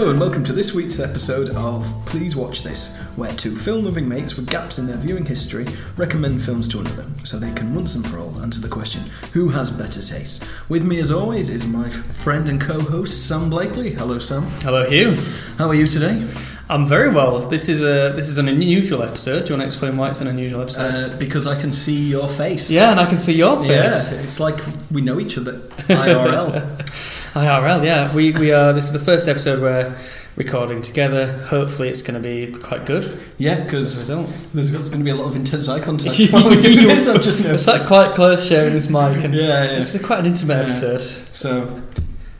Hello and welcome to this week's episode of Please Watch This, where two film-loving mates with gaps in their viewing history recommend films to another, so they can once and for all answer the question, who has better taste? With me as always is my friend and co-host Sam Blakely. Hello Sam. Hello Hugh. How are you today? I'm very well. This is an unusual episode. Do you want to explain why it's an unusual episode? Because I can see your face. Yeah, and I can see your face. Yeah, it's like we know each other IRL. IRL, yeah. We are. This is the first episode we're recording together. Hopefully, it's going to be quite good. Yeah, because there's going to be a lot of intense eye contact. It's like quite close sharing this mic, and this is quite an intimate episode. So,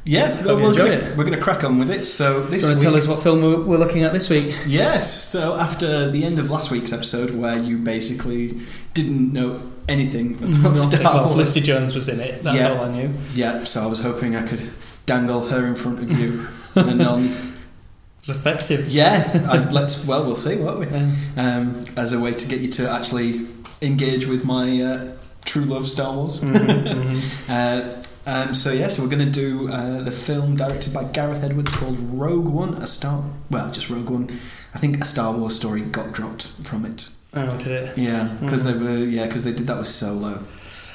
we're going to crack on with it. So, this week, tell us what film we're looking at this week? Yes. So, after the end of last week's episode, where you basically didn't know anything about Star Wars. Well, Felicity Jones was in it, that's all I knew. Yeah, so I was hoping I could dangle her in front of you in a non... It was effective. Yeah, we'll see, won't we? Yeah. As a way to get you to actually engage with my true love Star Wars. So we're going to do the film directed by Gareth Edwards called Rogue One, just Rogue One. I think a Star Wars story got dropped from it. Oh, did it? Yeah, because they did that with Solo,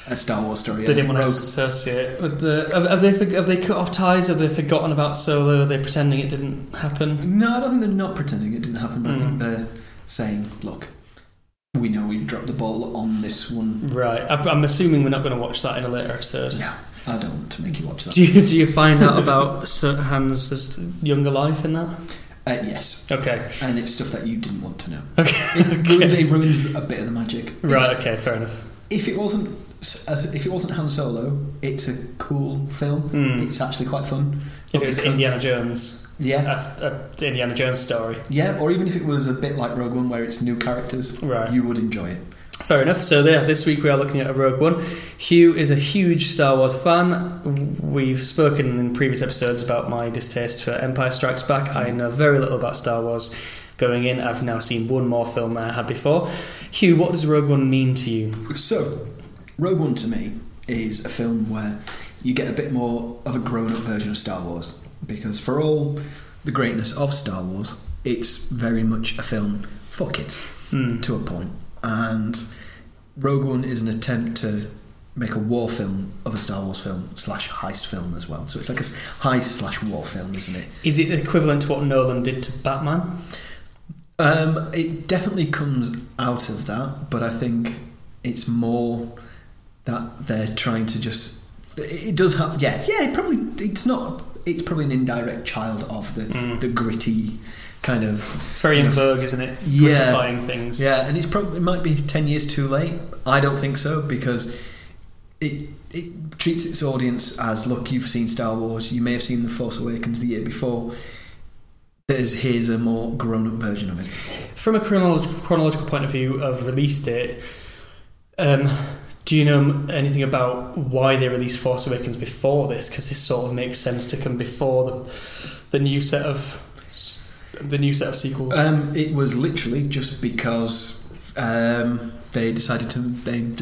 a Star Wars story. They didn't want to associate with the... Have they cut off ties? Have they forgotten about Solo? Are they pretending it didn't happen? No, I don't think they're not pretending it didn't happen, but I think they're saying, look, we know we dropped the ball on this one. Right, I'm assuming we're not going to watch that in a later episode. No, I don't want to make you watch that. Do you find out about Han's younger life in that? Yes. Okay. And it's stuff that you didn't want to know. Okay. It ruins a bit of the magic. Right. Okay. Fair enough. If it wasn't Han Solo, it's a cool film. Mm. It's actually quite fun. If it was Indiana Jones, the Indiana Jones story. Yeah, or even if it was a bit like Rogue One, where it's new characters, right, you would enjoy it. Fair enough. So this week we are looking at a Rogue One. Hugh is a huge Star Wars fan. We've spoken in previous episodes about my distaste for Empire Strikes Back. I know very little about Star Wars going in. I've now seen one more film than I had before. Hugh, what does Rogue One mean to you? So, Rogue One to me is a film where you get a bit more of a grown-up version of Star Wars. Because for all the greatness of Star Wars, it's very much a film for kids to a point. And Rogue One is an attempt to make a war film of a Star Wars film / heist film as well. So it's like a heist / war film, isn't it? Is it equivalent to what Nolan did to Batman? It definitely comes out of that, but I think it's more that they're trying to just... It does have... Yeah, It's probably an indirect child of the gritty... kind of... It's very in vogue, isn't it? Yeah. Gratifying things. Yeah, and it might be 10 years too late. I don't think so, because it treats its audience as, look, you've seen Star Wars, you may have seen The Force Awakens the year before, here's a more grown-up version of it. From a chronological point of view of release date, do you know anything about why they released Force Awakens before this? Because this sort of makes sense to come before the new set of... The new set of sequels. It was literally just because they decided to make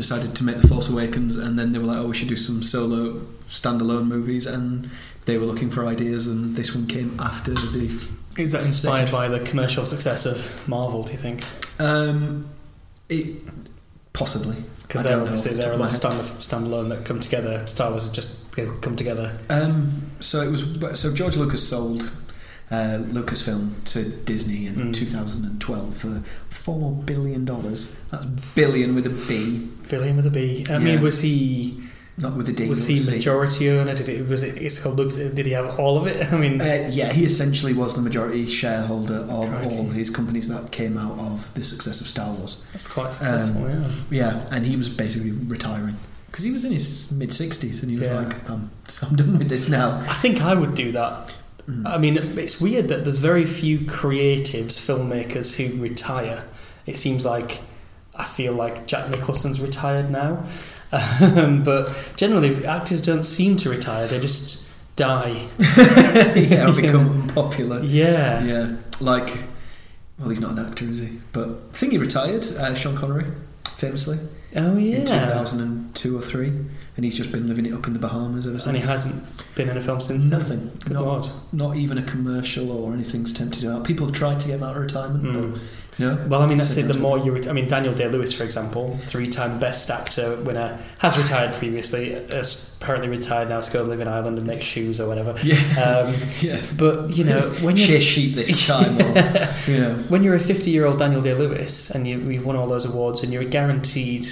The Force Awakens, and then they were like, "Oh, we should do some solo standalone movies," and they were looking for ideas, and this one came after the. Is that inspired by the commercial success of Marvel? Do you think? It possibly, because there are a lot of standalone that come together. Star Wars just come together. So George Lucas sold Lucasfilm to Disney in 2012 for $4 billion. That's billion with a B. Billion with a B. I mean, was he not with a D? Was he majority owner? Did he have all of it? I mean, he essentially was the majority shareholder of all his companies that came out of the success of Star Wars. That's quite successful. Yeah, and he was basically retiring. Because he was in his mid-60s, and he was like, "I'm done with this now." I think I would do that. Mm. I mean, it's weird that there's very few creatives, filmmakers who retire. It seems like I feel like Jack Nicholson's retired now, but generally actors don't seem to retire; they just die. Or become unpopular. Yeah. He's not an actor, is he? But I think he retired. Sean Connery. famously. Oh yeah. In 2002 or 3, and he's just been living it up in the Bahamas ever since. And he hasn't been in a film since. Nothing. Good Lord. Not even a commercial or anything's tempted out. People have tried to get him out of retirement, but no. Well, I mean, that's it. The more you, I mean, Daniel Day-Lewis, for example, 3-time Best Actor winner, has retired previously. Has apparently retired now to go live in Ireland and make shoes or whatever. Yeah. Yeah. But you know, when you're sheep this time, or, you know, when you're a 50-year-old Daniel Day-Lewis and you've won all those awards and you're guaranteed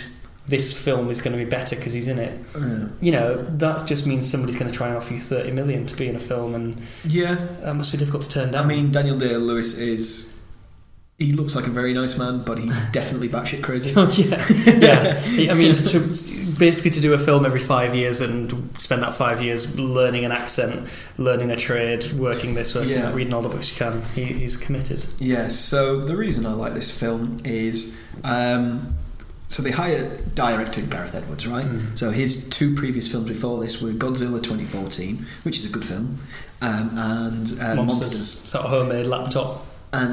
this film is going to be better because he's in it. Yeah. You know, that just means somebody's going to try and offer you 30 million to be in a film, and yeah, that must be difficult to turn down. I mean, Daniel Day-Lewis is... he looks like a very nice man, but he's definitely batshit crazy. Oh, yeah. Yeah. I mean, to do a film every 5 years and spend that 5 years learning an accent, learning a trade, working this, working that, reading all the books you can. He's committed. Yeah, so the reason I like this film is... so they directed Gareth Edwards, right? Mm. So his 2 previous films before this were Godzilla 2014, which is a good film, and Monsters. Sort of homemade laptop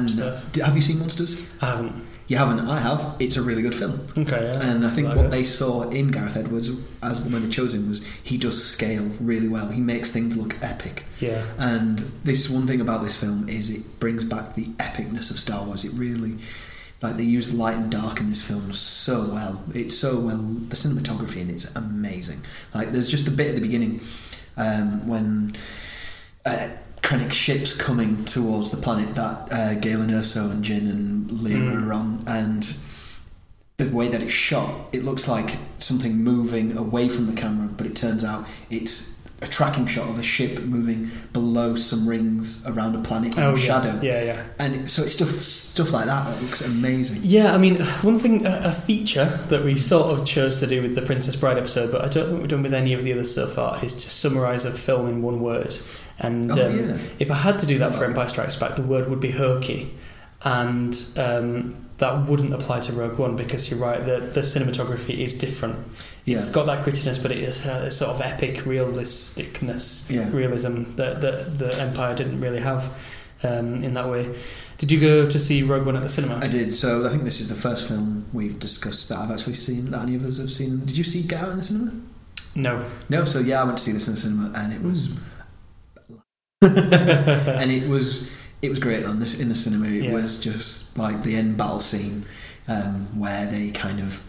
stuff. Have you seen Monsters? I haven't. You haven't? I have. It's a really good film. Okay, yeah. And I think what they saw in Gareth Edwards when they chose him was he does scale really well. He makes things look epic. Yeah. And this one thing about this film is it brings back the epicness of Star Wars. It really... like, they use light and dark in this film so well. It's so well... the cinematography in it's amazing. Like, there's just a bit at the beginning when Krennic's ship's coming towards the planet that Galen Erso and Jyn and Leia are on, and the way that it's shot, it looks like something moving away from the camera, but it turns out it's a tracking shot of a ship moving below some rings around a planet in shadow. Yeah. And so it's stuff like that that looks amazing. Yeah, I mean, one thing, a feature that we sort of chose to do with the Princess Bride episode, but I don't think we've done with any of the others so far, is to summarise a film in one word. And if I had to do that for Empire Strikes Back, the word would be hokey. And that wouldn't apply to Rogue One, because you're right, the cinematography is different. Yeah. It's got that grittiness, but it is a sort of epic realisticness, realism that the Empire didn't really have in that way. Did you go to see Rogue One at the cinema? I did. So I think this is the first film we've discussed that I've actually seen, that any of us have seen. Did you see Get Out in the cinema? No. So I went to see this in the cinema, and it was... and it was great on this in the cinema. It was just like the end battle scene where they kind of,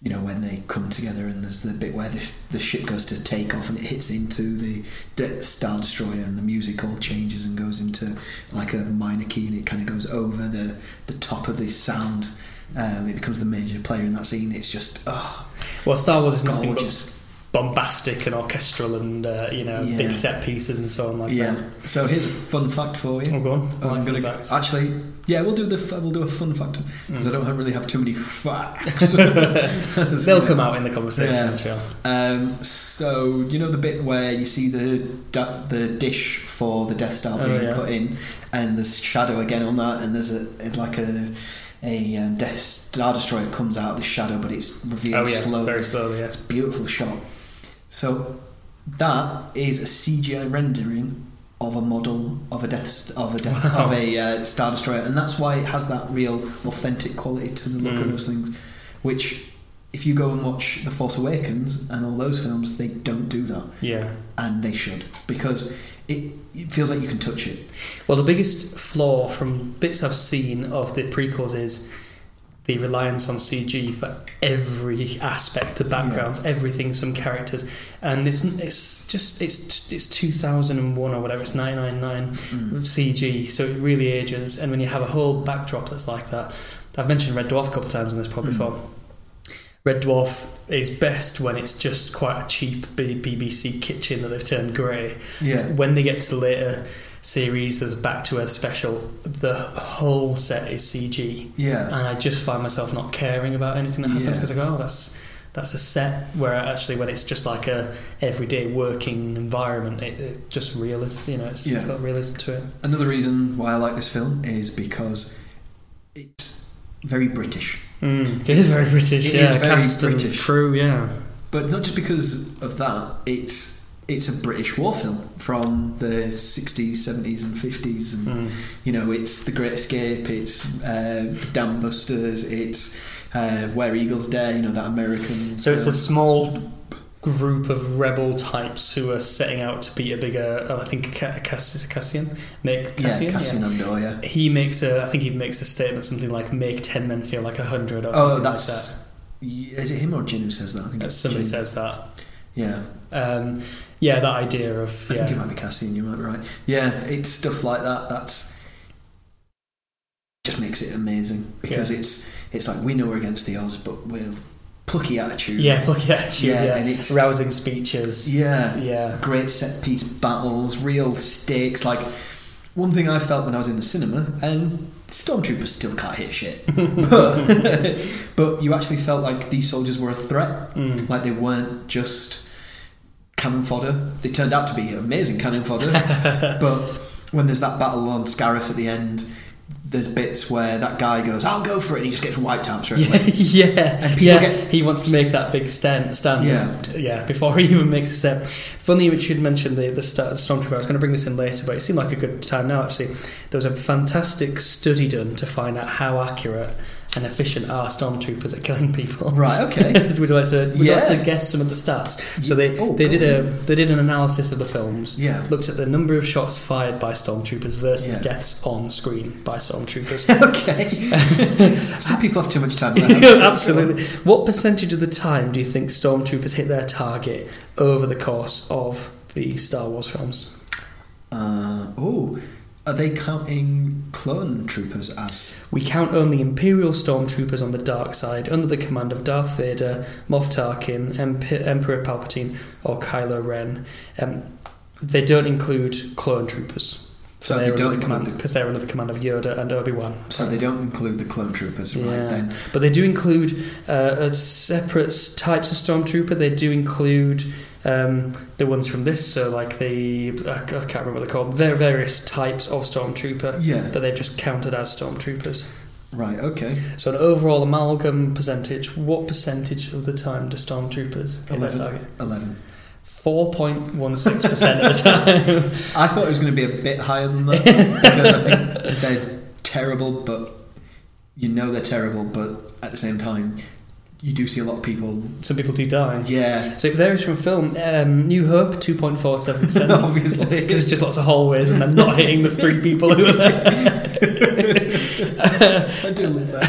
you know, when they come together, and there's the bit where the ship goes to take off and it hits into the Star Destroyer, and the music all changes and goes into like a minor key, and it kind of goes over the top of the sound. It becomes the major player in that scene. It's just Star Wars is nothing but bombastic and orchestral and big set pieces and so on like that. So here's a fun fact for you. Oh, go on. We'll do a fun fact because I don't really have too many facts. They'll come out in the conversation, I'm sure. So you know the bit where you see the dish for the Death Star being put in, and there's shadow again on that, and there's a Star Destroyer comes out of the shadow, but it's revealed slowly. Very slowly, yeah. It's a beautiful shot. So that is a CGI rendering of a model of a Star Destroyer, and that's why it has that real authentic quality to the look of those things, which if you go and watch The Force Awakens and all those films, they don't do that. Yeah. And they should, because it feels like you can touch it. Well, the biggest flaw from bits I've seen of the prequels is the reliance on CG for every aspect, the backgrounds, everything, some characters, and it's 2001 or whatever, it's 999 CG, so it really ages. And when you have a whole backdrop that's like that, I've mentioned Red Dwarf a couple of times on this pod before. Red Dwarf is best when it's just quite a cheap BBC kitchen that they've turned grey. Yeah. When they get to the later series, there's a Back to Earth special, the whole set is CG. Yeah. And I just find myself not caring about anything that happens because I go, that's a set, where actually when it's just like a everyday working environment, it just realism, you know, it's got realism to it. Another reason why I like this film is because it's very British. It is very British, It is very cast British and crew, But not just because of that. It's it's a British war film from the 60s, 70s and 50s. And, you know, it's The Great Escape, it's Dam Busters, it's Where Eagles Dare, you know, that American... So it's a small group of rebel types who are setting out to beat a bigger... Oh, I think Cassian? Cassian Andor, yeah. He makes I think he makes a statement, something like, make 10 men feel like 100 or something like that. Is it him or Jin who says that? I think somebody Jin. Says that. Yeah. Yeah, that idea of... I think it might be Cassian, you might be right. Yeah, it's stuff like that. That's... just makes it amazing because it's like, we know we're against the odds, but with plucky attitude. Yeah, plucky attitude, yeah. And it's, rousing speeches. Yeah. Yeah. Great set-piece battles, real stakes. Like, one thing I felt when I was in the cinema, and Stormtroopers still can't hit shit, but you actually felt like these soldiers were a threat. Like, they weren't just... cannon fodder. They turned out to be amazing cannon fodder. But when there's that battle on Scarif at the end, there's bits where that guy goes, I'll go for it, and he just gets wiped out straight away. And people get... he wants to make that big stand before he even makes a step. Funny we should mention the Stormtrooper. I was going to bring this in later, but it seemed like a good time now actually. There was a fantastic study done to find out how accurate and efficient are Stormtroopers at killing people. Right, okay. Would you like to guess some of the stats? So they did an analysis of the films. Yeah. Looked at the number of shots fired by Stormtroopers versus deaths on screen by Stormtroopers. Okay. Some people have too much time. Absolutely. What percentage of the time do you think Stormtroopers hit their target over the course of the Star Wars films? Are they counting clone troopers as... We count only Imperial Stormtroopers on the dark side, under the command of Darth Vader, Moff Tarkin, Emperor Palpatine, or Kylo Ren. They don't include clone troopers. So they don't include... Because they're under the command of Yoda and Obi-Wan. So they don't include the clone troopers, right then. But they do include separate types of Stormtrooper. They do include... the ones from this, so like I can't remember what they're called. There are various types of Stormtrooper that they've just counted as Stormtroopers. Right, okay. So an overall amalgam percentage, what percentage of the time do Stormtroopers hit their target? 11. 4.16% of the time. I thought it was going to be a bit higher than that, because I think they're terrible, but you know they're terrible, but at the same time... you do see a lot of people... Some people do die. Yeah. So it varies from film. New Hope, 2.47%. Obviously. Because it's just lots of hallways and they're not hitting the three people who are there. I do love that.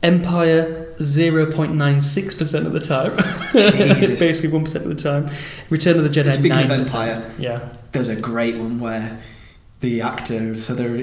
Empire, 0.96% of the time. Jesus. Basically 1% of the time. Return of the Jedi, 9%. Speaking of Empire, there's a great one where... the actor, so they're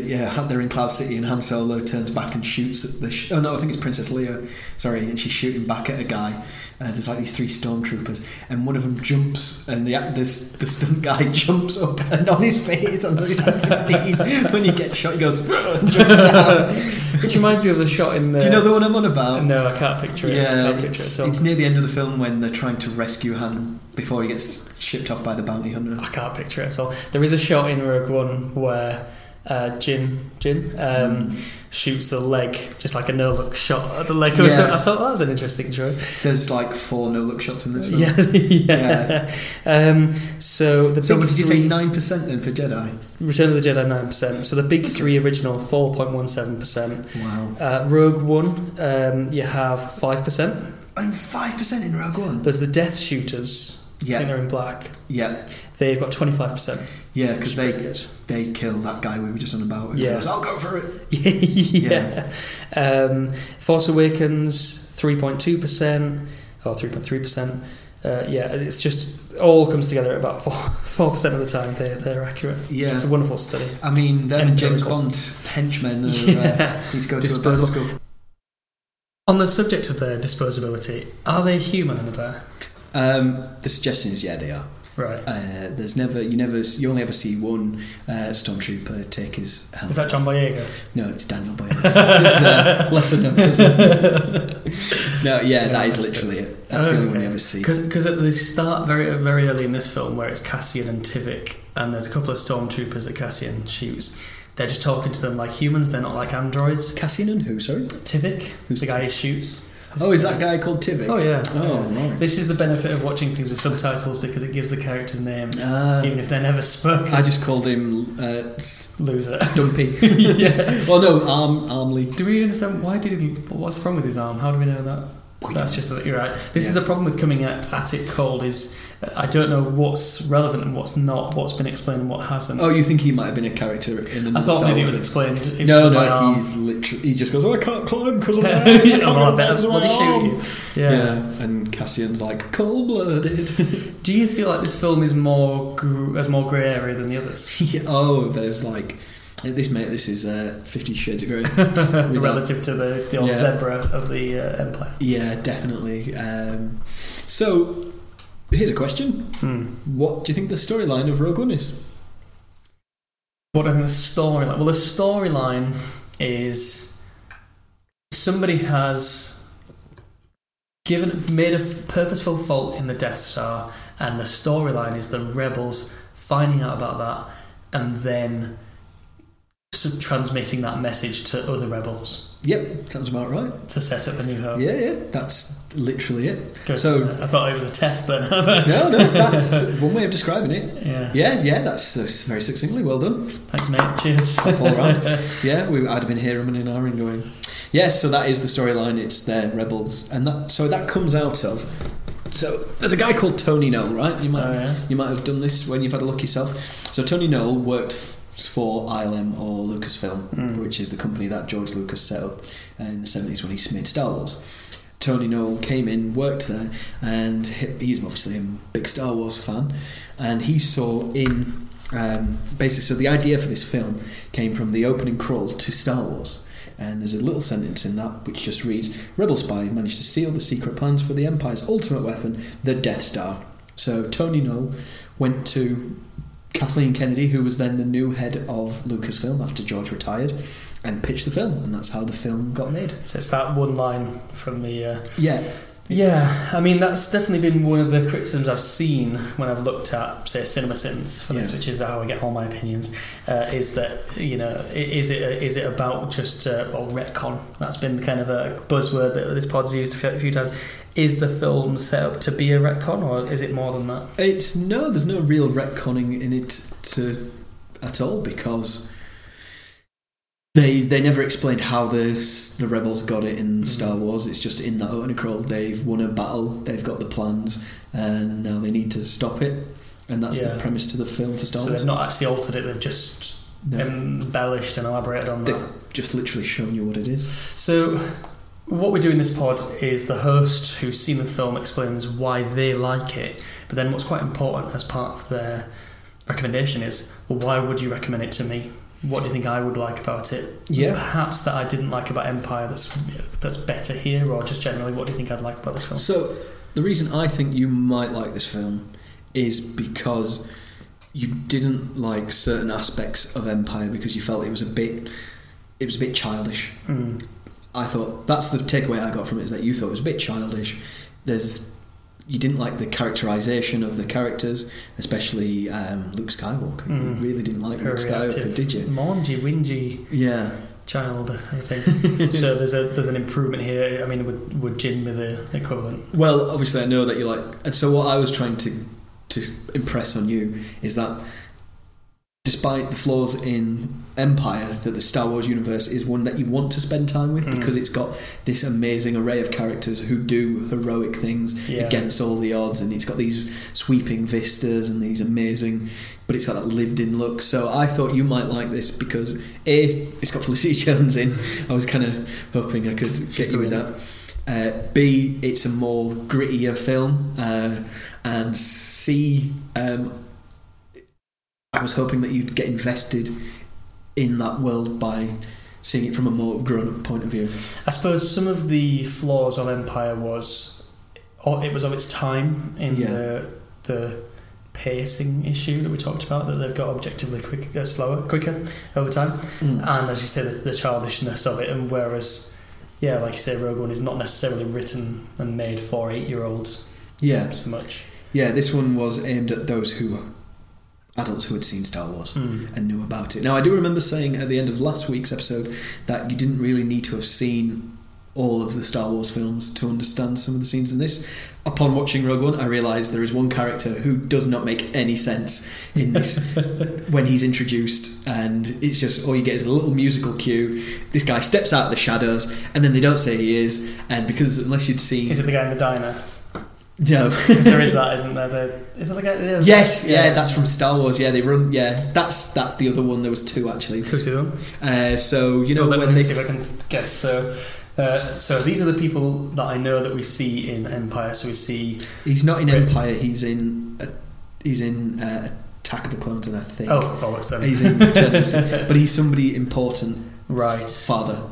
in Cloud City, and Han Solo turns back and shoots at the... I think it's Princess Leia, sorry, and she's shooting back at a guy. There's like these three Stormtroopers, and one of them jumps, and the stunt guy jumps up and on his face, on his hands and knees. When you get shot, he goes and jumps down. Which reminds me of the shot in the... Do you know the one I'm on about? No, I can't picture it. Yeah, it's near the end of the film when they're trying to rescue Han before he gets shipped off by the bounty hunter. I can't picture it at all. There is a shot in Rogue One where Jin shoots the leg, just like a no-look shot at the leg. Yeah. So I thought that was an interesting choice. There's like 4 no-look shots in this film. Did you say 9% then for Jedi? Return of the Jedi, 9%. So the big three original, 4.17%. Wow. Rogue One, you have 5%. And 5% in Rogue One. There's the Death Shooters. Yeah. I think they're in black. Yeah. They've got 25%. Yeah, because they kill that guy we were just on about. And goes, I'll go for it. Force Awakens, 3.2% or 3.3%. It's just all comes together at about 4% of the time they're accurate. Yeah, just a wonderful study. I mean, them and James Bond henchmen need to go to a better school. On the subject of their disposability, are they human in a bear? The suggestion is they are. Right. You only ever see one Stormtrooper take his helmet. Is that John Boyega? No, it's Daniel Boyega. It's lesser known, isn't it? That is literally it. That's the only one you ever see. Because at the start, very very early in this film, where it's Cassian and Tivik, and there's a couple of Stormtroopers that Cassian shoots. They're just talking to them like humans. They're not like androids. Cassian and who? Sorry, Tivik. Who's the guy who shoots? Oh, is that guy called Tivik? Oh, yeah. Oh, right. This is the benefit of watching things with subtitles because it gives the characters names, even if they're never spoken. I just called him... Loser. Stumpy. Yeah. Well, no, Armley. Do we understand why did he... What's wrong with his arm? How do we know that? That's just... You're right. This is the problem with coming at it cold is... I don't know what's relevant and what's not, what's been explained and what hasn't. Oh, you think he might have been a character in another Star Wars? I thought maybe it was explained. It was he's literally... He just goes, oh, I can't climb because I'm... I better bloody shoot you. Yeah. And Cassian's like, cold-blooded. Do you feel like this film is more grey area than the others? Yeah, there's like... This is 50 Shades of Grey. Relative to the old zebra of the Empire. Yeah, definitely. So... Here's a question. What do you think the storyline of Rogue One is? What do I think the storyline... Well, the storyline is... Somebody has made a purposeful fault in the Death Star, and the storyline is the rebels finding out about that and then transmitting that message to other rebels. Yep, sounds about right. To set up A New Hope. Yeah, that's literally it. So I thought it was a test then. No, that's one way of describing it. Yeah, that's very succinctly. Well done. Thanks, mate. Cheers. All right. Yeah, I'd have been here a minute and going. Yeah, so that is the storyline. It's their rebels, and that comes out of. So there's a guy called Tony Knoll, right? You might have done this when you've had a look yourself. So Tony Knoll worked for ILM or Lucasfilm, which is the company that George Lucas set up in the 70s when he made Star Wars. Tony Knoll came in, worked there, and he's obviously a big Star Wars fan, and he saw in... basically, so the idea for this film came from the opening crawl to Star Wars, and there's a little sentence in that which just reads, "Rebel spy managed to seal the secret plans for the Empire's ultimate weapon, the Death Star." So Tony Knoll went to... Kathleen Kennedy, who was then the new head of Lucasfilm after George retired, and pitched the film, and that's how the film got made. So it's that one line from the... I mean, that's definitely been one of the criticisms I've seen when I've looked at, say, CinemaSins for this, which is how I get all my opinions, is that, you know, is it about just, retcon? That's been kind of a buzzword that this pod's used a few times. Is the film set up to be a retcon, or is it more than that? There's no real retconning in it at all, because they never explained how the rebels got it in Star Wars. It's just in that opening crawl, they've won a battle, they've got the plans, and now they need to stop it, and that's the premise to the film for Star Wars. So they've not actually altered it, they've just embellished and elaborated on that. They've just literally shown you what it is. So... What we do in this pod is the host who's seen the film explains why they like it, but then what's quite important as part of their recommendation is, well, why would you recommend it to me? What do you think I would like about it? Yeah. Perhaps that I didn't like about Empire that's better here, or just generally, what do you think I'd like about this film? So the reason I think you might like this film is because you didn't like certain aspects of Empire because you felt it was a bit childish. I thought that's the takeaway I got from it, is that you thought it was a bit childish. You didn't like the characterization of the characters, especially Luke Skywalker. You really didn't like Luke Skywalker, did you? Mangy, whingy. Yeah. Child, I think. So there's an improvement here. I mean, would Jin be the equivalent? Well, obviously, I know that you like. And so what I was trying to impress on you is that, despite the flaws in Empire, that the Star Wars universe is one that you want to spend time with because it's got this amazing array of characters who do heroic things against all the odds, and it's got these sweeping vistas and these amazing, but it's got that lived in look. So I thought you might like this because it's got Felicity Jones in. I was kind of hoping I could get you with that. B, it's a more grittier film, and C, I was hoping that you'd get invested in that world by seeing it from a more grown-up point of view. I suppose some of the flaws of Empire was of its time in the pacing issue that we talked about, that they've got objectively quicker over time, and as you say, the childishness of it. And whereas, like you say, Rogue One is not necessarily written and made for 8-year-olds. Yeah, so much. Yeah, this one was aimed at those who. Adults who had seen Star Wars and knew about it. Now, I do remember saying at the end of last week's episode that you didn't really need to have seen all of the Star Wars films to understand some of the scenes in this. Upon watching Rogue One, I realised there is one character who does not make any sense in this when he's introduced, and it's just all you get is a little musical cue. This guy steps out of the shadows, and then they don't say he is, and because unless you'd seen... Is it the guy in the diner? No. There is that, isn't there? Is that the guy? Yes, yeah, that's from Star Wars. Yeah, they run. Yeah, that's the other one. There was two actually. Who's the one? So you know, well, when they see if I can guess. So these are the people that I know that we see in Empire. So we see. He's not in Empire. He's in Attack of the Clones, and I think. Oh, bollocks! Then he's in Return of the Sith, but he's somebody important. Right. Father.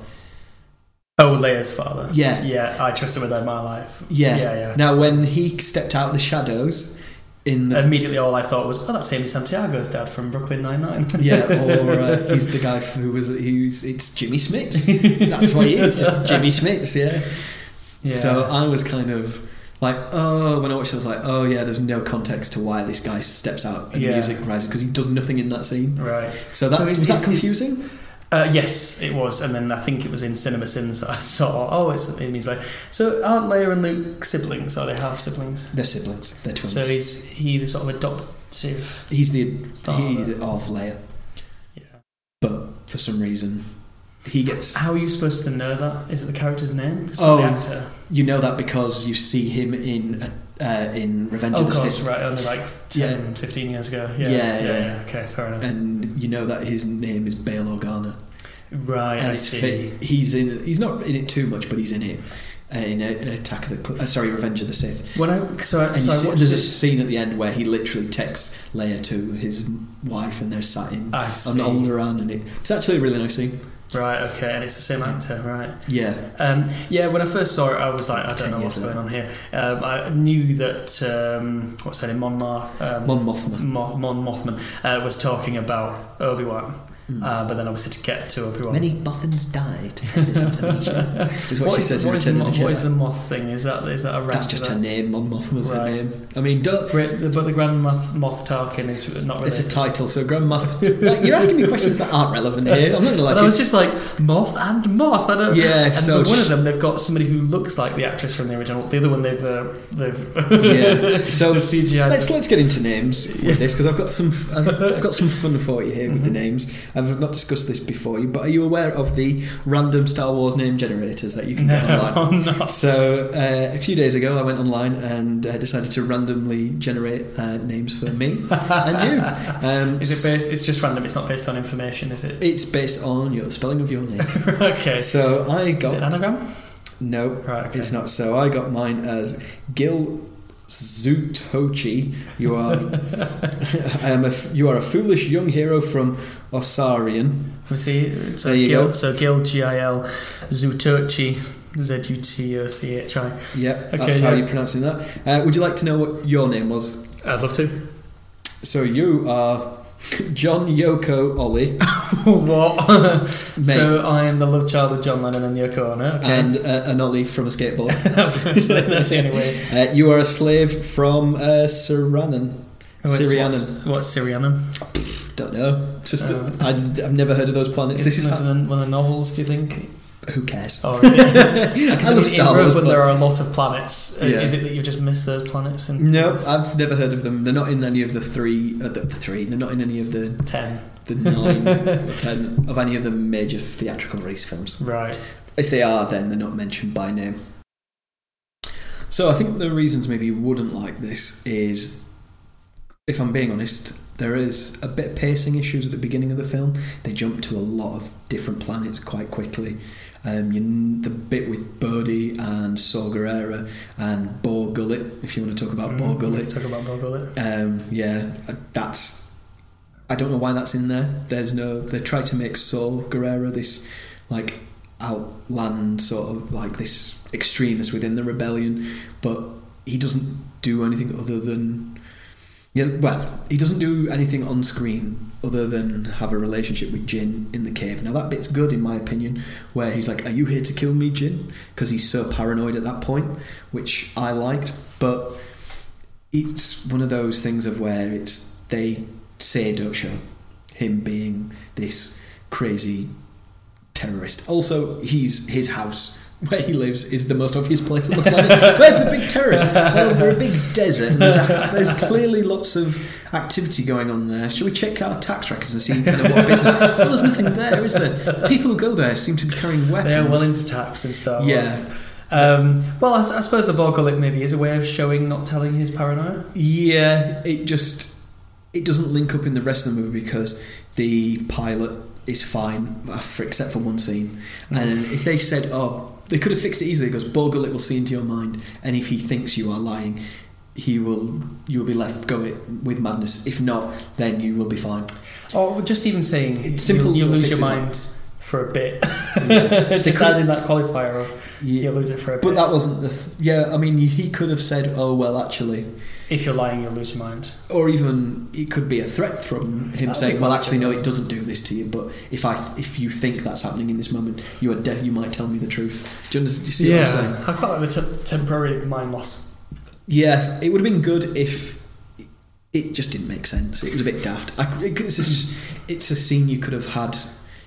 Oh, Leia's father. Yeah. Yeah, I trusted with her my life. Yeah. Yeah. Now, when he stepped out of the shadows... Immediately all I thought was, oh, that's Amy Santiago's dad from Brooklyn Nine-Nine. Yeah, or he's the guy who's it's Jimmy Smits. That's what he is, just Jimmy Smits, yeah. So I was kind of like, when I watched it, I was like, oh, yeah, there's no context to why this guy steps out and the music rises, because he does nothing in that scene. Right. So was that confusing? Yes, it was, and then I think it was in CinemaSins that I saw. Oh, it means like, so aren't Leia and Luke siblings? Are they half siblings? They're siblings. They're twins. So is he the sort of adoptive? He's the father of Leia. Yeah. But for some reason, he gets. How are you supposed to know that? Is it the character's name? The actor? You know that because you see him in Revenge of the Sith. Right, only like 10, 15 years ago. Yeah. Okay, fair enough. And you know that his name is Bail Organa. Right, and I see. He's not in it too much, but he's in it. In Revenge of the Sith. There's a scene at the end where he literally texts Leia to his wife, and they're sat in an older round, and it's actually a really nice scene. Right, okay, and it's the same actor, right? Yeah. When I first saw it, I was like, I don't know what's going on here. I knew that, what's her name, Mon Mothma was talking about Obi-Wan. But then obviously to get to Obi-Wan. Many Mothans died in this information. Is what she says in Return of the Jedi. What is the moth thing? Is that a random? That's just her name. Mon Mothma was her name. I mean, but the Grand Moff Tarkin is not related. It's a title, so Grand Moff... you're asking me questions that aren't relevant here. I'm not going to lie to you. I was just like, moth and moth. I don't know. Yeah, and so... one of them, they've got somebody who looks like the actress from the original. The other one, they've yeah. So CGI. Let's get into names with this, because I've got some fun for you here with the names. I've not discussed this before, but are you aware of the random Star Wars name generators that you can get online? I'm not. So a few days ago, I went online and decided to randomly generate names for me and you. Is it based? It's just random. It's not based on information, is it? It's based on the spelling of your name. Okay. So I got. Is it anagram? No, right, okay. It's not. So I got mine as Gil Zutochi. You are you are a foolish young hero from Osarian. We see. So there you go. So Gil Gil Zutochi Zutochi. Yep. Okay, that's how you're pronouncing that. Would you like to know what your name was? I'd love to. So you are John Yoko Ollie. What? So I am the love child of John Lennon and Yoko Ono. Okay. And an Ollie from a skateboard. That's the only way. You are a slave from Sirianan. What's Sirianan? Don't know. Just I've never heard of those planets. One of the novels, do you think? Who cares? Or is it, I love Star Wars, but there are a lot of planets. Yeah. Is it that you've just missed those planets? No, I've never heard of them. They're not in any of the three. They're not in any of the 10, the 9, or 10 of any of the major theatrical release films. Right. If they are, then they're not mentioned by name. So I think the reasons maybe you wouldn't like this is, if I'm being honest, there is a bit of pacing issues at the beginning of the film. They jump to a lot of different planets quite quickly. The bit with Bodhi and Saw Gerrera and Bor Gullet, if you want to talk about Bor Gullet. Talk about Bor Gullet. I don't know why that's in there. They try to make Saw Gerrera this like outland sort of like this extremist within the rebellion, but he doesn't do anything other than. Yeah, well, he doesn't do anything on screen other than have a relationship with Jin in the cave. Now, that bit's good, in my opinion, where he's like, are you here to kill me, Jin? Because he's so paranoid at that point, which I liked. But it's one of those things of where it's they say, don't show him being this crazy terrorist. Also, his house where he lives is the most obvious place on the planet. Where's the big terrace? Well, we're a big desert, and there's clearly lots of activity going on there. Should we check our tax records and see kind of what business? Well, there's nothing there, is there? The people who go there seem to be carrying weapons. They are willing to tax in Star Wars. Yeah. Well, I suppose the Bor Gullet maybe is a way of showing, not telling, his paranoia. Yeah, it doesn't link up in the rest of the movie because the pilot is fine, except for one scene. And if they said, oh, they could have fixed it easily, because Bor Gullet will see into your mind, and if he thinks you are lying, you will be left going with madness. If not, then you will be fine. Or just even saying, it's simple, you'll lose your mind for a bit. Yeah. Deciding that qualifier of, yeah, you'll lose it for a bit. But that wasn't the... yeah, I mean, he could have said, oh, well, actually... if you're lying, you'll lose your mind. Or even, it could be a threat from him saying, well, actually, no, it doesn't do this to you, but if you think that's happening in this moment, you are deaf, you might tell me the truth. Do you see what I'm saying? I quite like the temporary mind loss. Yeah, it would have been good if... it just didn't make sense. It was a bit daft. It's a scene you could have had...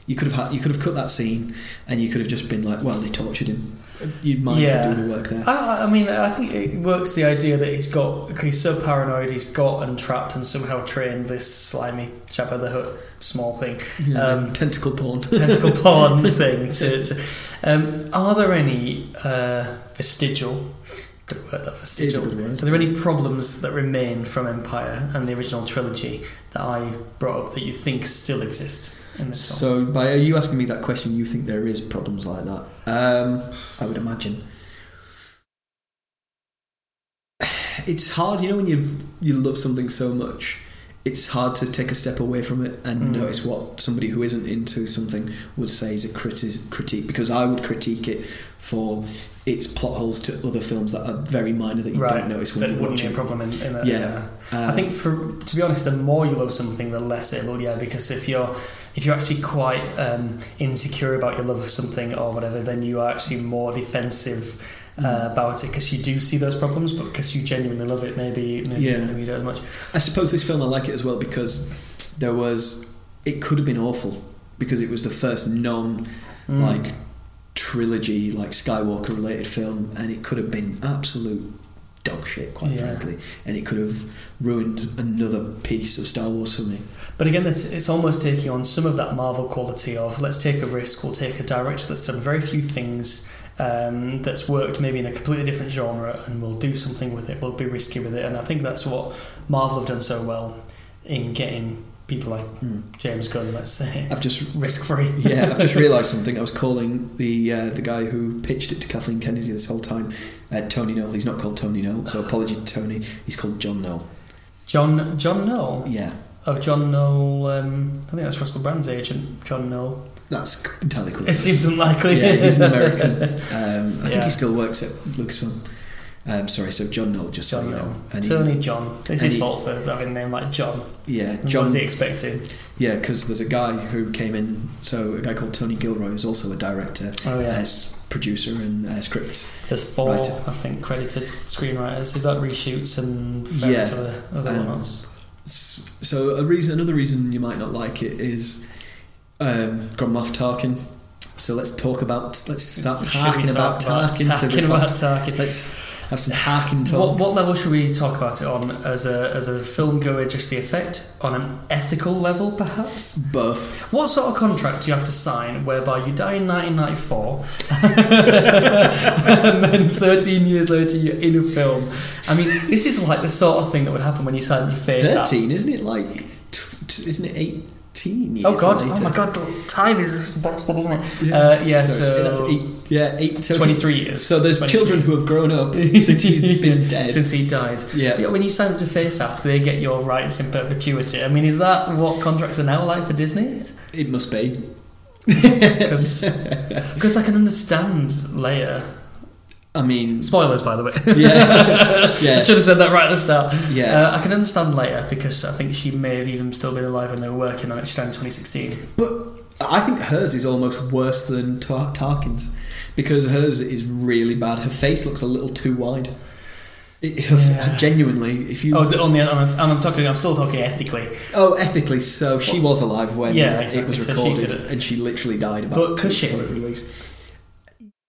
you could have cut that scene, and you could have just been like, well, they tortured him. You might do the work there. I mean, I think it works, the idea that he's so paranoid, he's got and trapped and somehow trained this slimy Jabba the Hutt small thing. Yeah, tentacle porn thing. Are there any vestigial... good word, that vestigial. It is a good word. Are there any problems that remain from Empire and the original trilogy that I brought up that you think still exist? So, by you asking me that question, you think there is problems like that? I would imagine. It's hard, when you love something so much, it's hard to take a step away from it and notice what somebody who isn't into something would say is a critique, because I would critique it for its plot holes to other films that are very minor that you don't notice when you're watching. That wouldn't be a problem in that. Yeah. I think, to be honest, the more you love something, the less it will, because if you're actually quite insecure about your love of something or whatever, then you are actually more defensive about it, because you do see those problems, but because you genuinely love it, maybe you don't as much. I suppose this film, I like it as well because it could have been awful, because it was the first non-like trilogy, like Skywalker related film, and it could have been absolute dog shit, quite frankly, and it could have ruined another piece of Star Wars for me. But again, it's almost taking on some of that Marvel quality of, let's take a risk, we'll take a director that's done very few things, that's worked maybe in a completely different genre, and we'll do something with it, we'll be risky with it. And I think that's what Marvel have done so well in getting people like James Gunn, let's say. I've just risk free. Yeah, I've just realised something. I was calling the guy who pitched it to Kathleen Kennedy this whole time Tony Noel. He's not called Tony Noel, so apology to Tony. He's called John Noel. John Noel? Yeah. Of John Noel, I think that's Russell Brand's agent, John Noel. That's entirely cool. It seems unlikely. Yeah, he's an American. I think he still works at Lucasfilm. So John Noel, just John, so you know. And Tony John. It's his fault for having a name like John. Yeah, John. What was he expecting? Yeah, because there's a guy who came in, so a guy called Tony Gilroy, who's also a director, producer and script. There's four, writer, I think, credited screenwriters. Is that reshoots and various other ones? So another reason you might not like it is Moff Tarkin. So let's start talking about Tarkin. Let's have some Tarkin talk. What level should we talk about it on as a film goer? Just the effect? On an ethical level, perhaps? Both. What sort of contract do you have to sign whereby you die in 1994 and then 13 years later you're in a film? I mean, this is like the sort of thing that would happen when you sign your face 13, isn't it? Like, isn't it 8? Oh God! Later. Oh my God! Time is boxed up, isn't it? Yeah. So that's 8. Yeah, 8. So 23 years. So there's children who have grown up since he's been dead. Since he died. Yeah. But when you sign up to FaceApp, they get your rights in perpetuity. I mean, is that what contracts are now like for Disney? It must be. Because I can understand Leia. I mean... spoilers, by the way. Yeah. I should have said that right at the start. Yeah. I can understand Leia, because I think she may have even still been alive when they were working on it. She died in 2016. But I think hers is almost worse than Tarkin's, because hers is really bad. Her face looks a little too wide. Genuinely, if you... I'm still talking ethically. Oh, ethically. So she was alive when it was recorded, and she literally died about 2 before it released.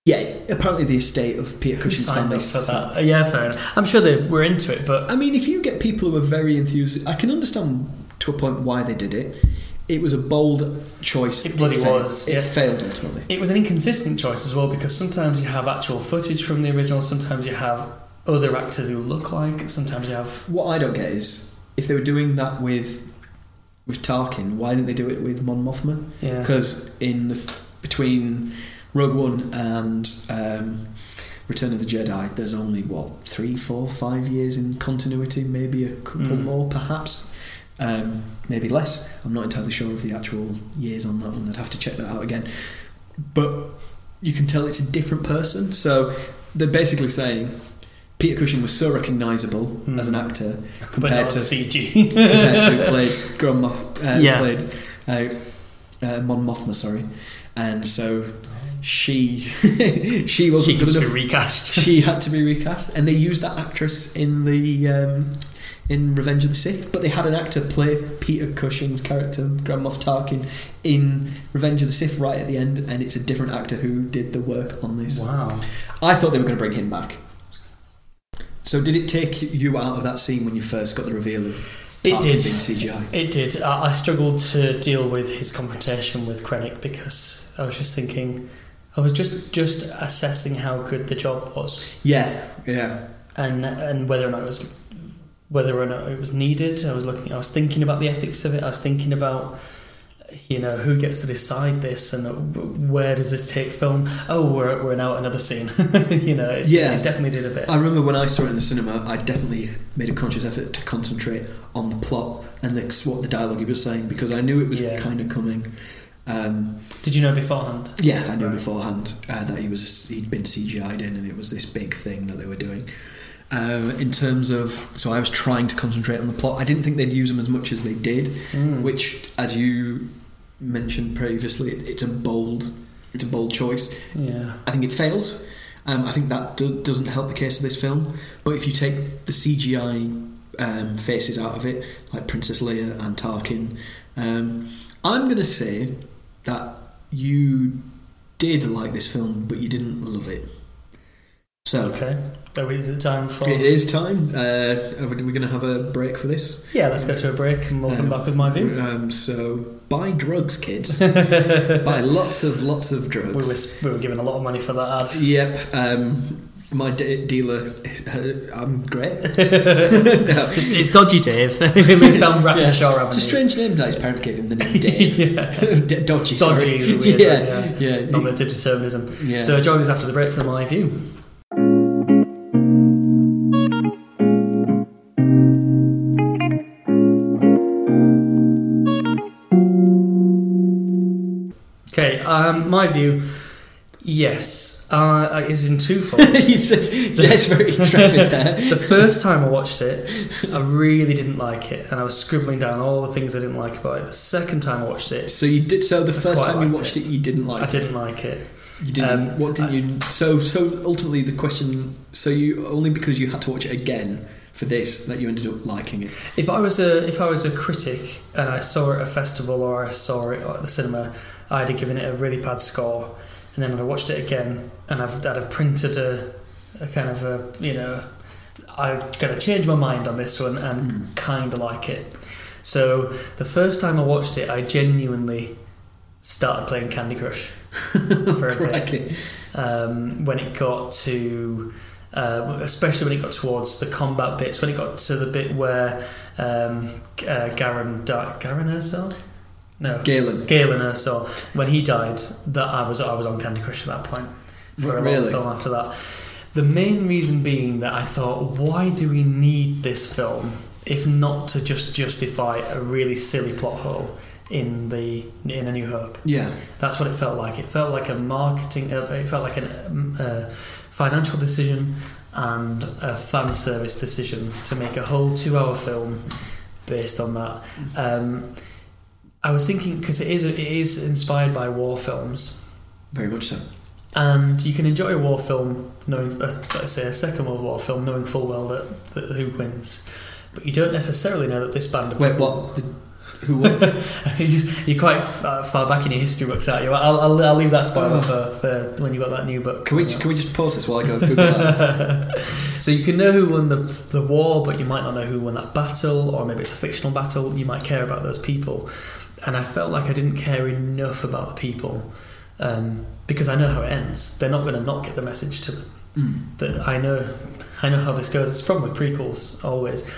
Yeah, apparently the estate of Peter Cushing's family. Yeah, fair enough. I'm sure they were into it, but... I mean, if you get people who are very enthusiastic... I can understand to a point why they did it. It was a bold choice. It bloody was. It failed ultimately. It was an inconsistent choice as well, because sometimes you have actual footage from the original, sometimes you have other actors who look like, sometimes you have... What I don't get is, if they were doing that with Tarkin, why didn't they do it with Mon Mothma? Yeah. Because in the... between... Rogue One and Return of the Jedi, there's only, what, 3, 4, 5 years in continuity, maybe a couple more, perhaps. Maybe less. I'm not entirely sure of the actual years on that one. I'd have to check that out again. But you can tell it's a different person. So they're basically saying Peter Cushing was so recognisable as an actor compared to CG. Compared to who played Mon Mothma, sorry. And so... She wasn't good enough. She had to be recast. She had to be recast, and they used that actress in the in Revenge of the Sith. But they had an actor play Peter Cushing's character, Grand Moff Tarkin, in Revenge of the Sith right at the end, and it's a different actor who did the work on this. Wow! I thought they were going to bring him back. So, did it take you out of that scene when you first got the reveal of? It did. CGI. It did. I struggled to deal with his confrontation with Krennic because I was just thinking. I was just assessing how good the job was. Yeah, yeah. And whether or not it was needed. I was thinking about the ethics of it. I was thinking about, who gets to decide this and where does this take film? Oh, we're now at another scene. It definitely did a bit. I remember when I saw it in the cinema, I definitely made a conscious effort to concentrate on the plot and what the dialogue he was saying because I knew it was kind of coming. Did you know beforehand? Yeah, I knew beforehand that he'd been CGI'd in, and it was this big thing that they were doing. In terms of, so I was trying to concentrate on the plot. I didn't think they'd use him as much as they did, which, as you mentioned previously, it's a bold choice. Yeah, I think it fails. I think that doesn't help the case of this film. But if you take the CGI faces out of it, like Princess Leia and Tarkin, I'm going to say that you did like this film, but you didn't love it. So okay, that is the time for. It is time. Are we going to have a break for this? Yeah, let's go to a break, and we'll come back with my view. So buy drugs, kids. Buy lots of drugs. We were given a lot of money for that ad. Yep. My dealer, I'm great. No. It's dodgy, Dave. He lives down Rapid Shore Avenue. It's a strange name that his parents gave him, the name Dave. Dodgy is a weird one. Yeah. Normative determinism. Yeah. So join us after the break for my view. Okay, my view. Yes. Is in two folds. You said yes, very intrepid there. The first time I watched it, I really didn't like it, and I was scribbling down all the things I didn't like about it. The second time I watched it, you didn't like it. I didn't like it. You didn't. What did you? So ultimately, the question. So you only because you had to watch it again for this that you ended up liking it. If I was a critic and I saw it at a festival or I saw it at the cinema, I'd have given it a really bad score. And then when I watched it again, and I'd have printed a kind of I'm going to change my mind on this one and kind of like it. So the first time I watched it, I genuinely started playing Candy Crush for a bit. When it got to, especially when it got towards the combat bits, when it got to the bit where Galen Erso? No, Galen Erso. When he died, that I was on Candy Crush at that point for a long film after that. The main reason being that I thought, why do we need this film if not to just justify a really silly plot hole in A New Hope? Yeah, that's what it felt like. It felt like a marketing. It felt like a financial decision and a fan service decision to make a whole 2-hour film based on that. I was thinking, because it is inspired by war films. Very much so. And you can enjoy a war film, knowing, let's say a Second World War film, knowing full well that who wins. But you don't necessarily know that this band of people... Wait, what? The Who won? You're quite far back in your history books, aren't you? I'll leave that spoiler for when you got that new book. Can we just pause this while I go Google that? So you can know who won the war, but you might not know who won that battle, or maybe it's a fictional battle. You might care about those people, and I felt like I didn't care enough about the people because I know how it ends. They're not going to not get the message to them. That I know how this goes. It's a problem with prequels always.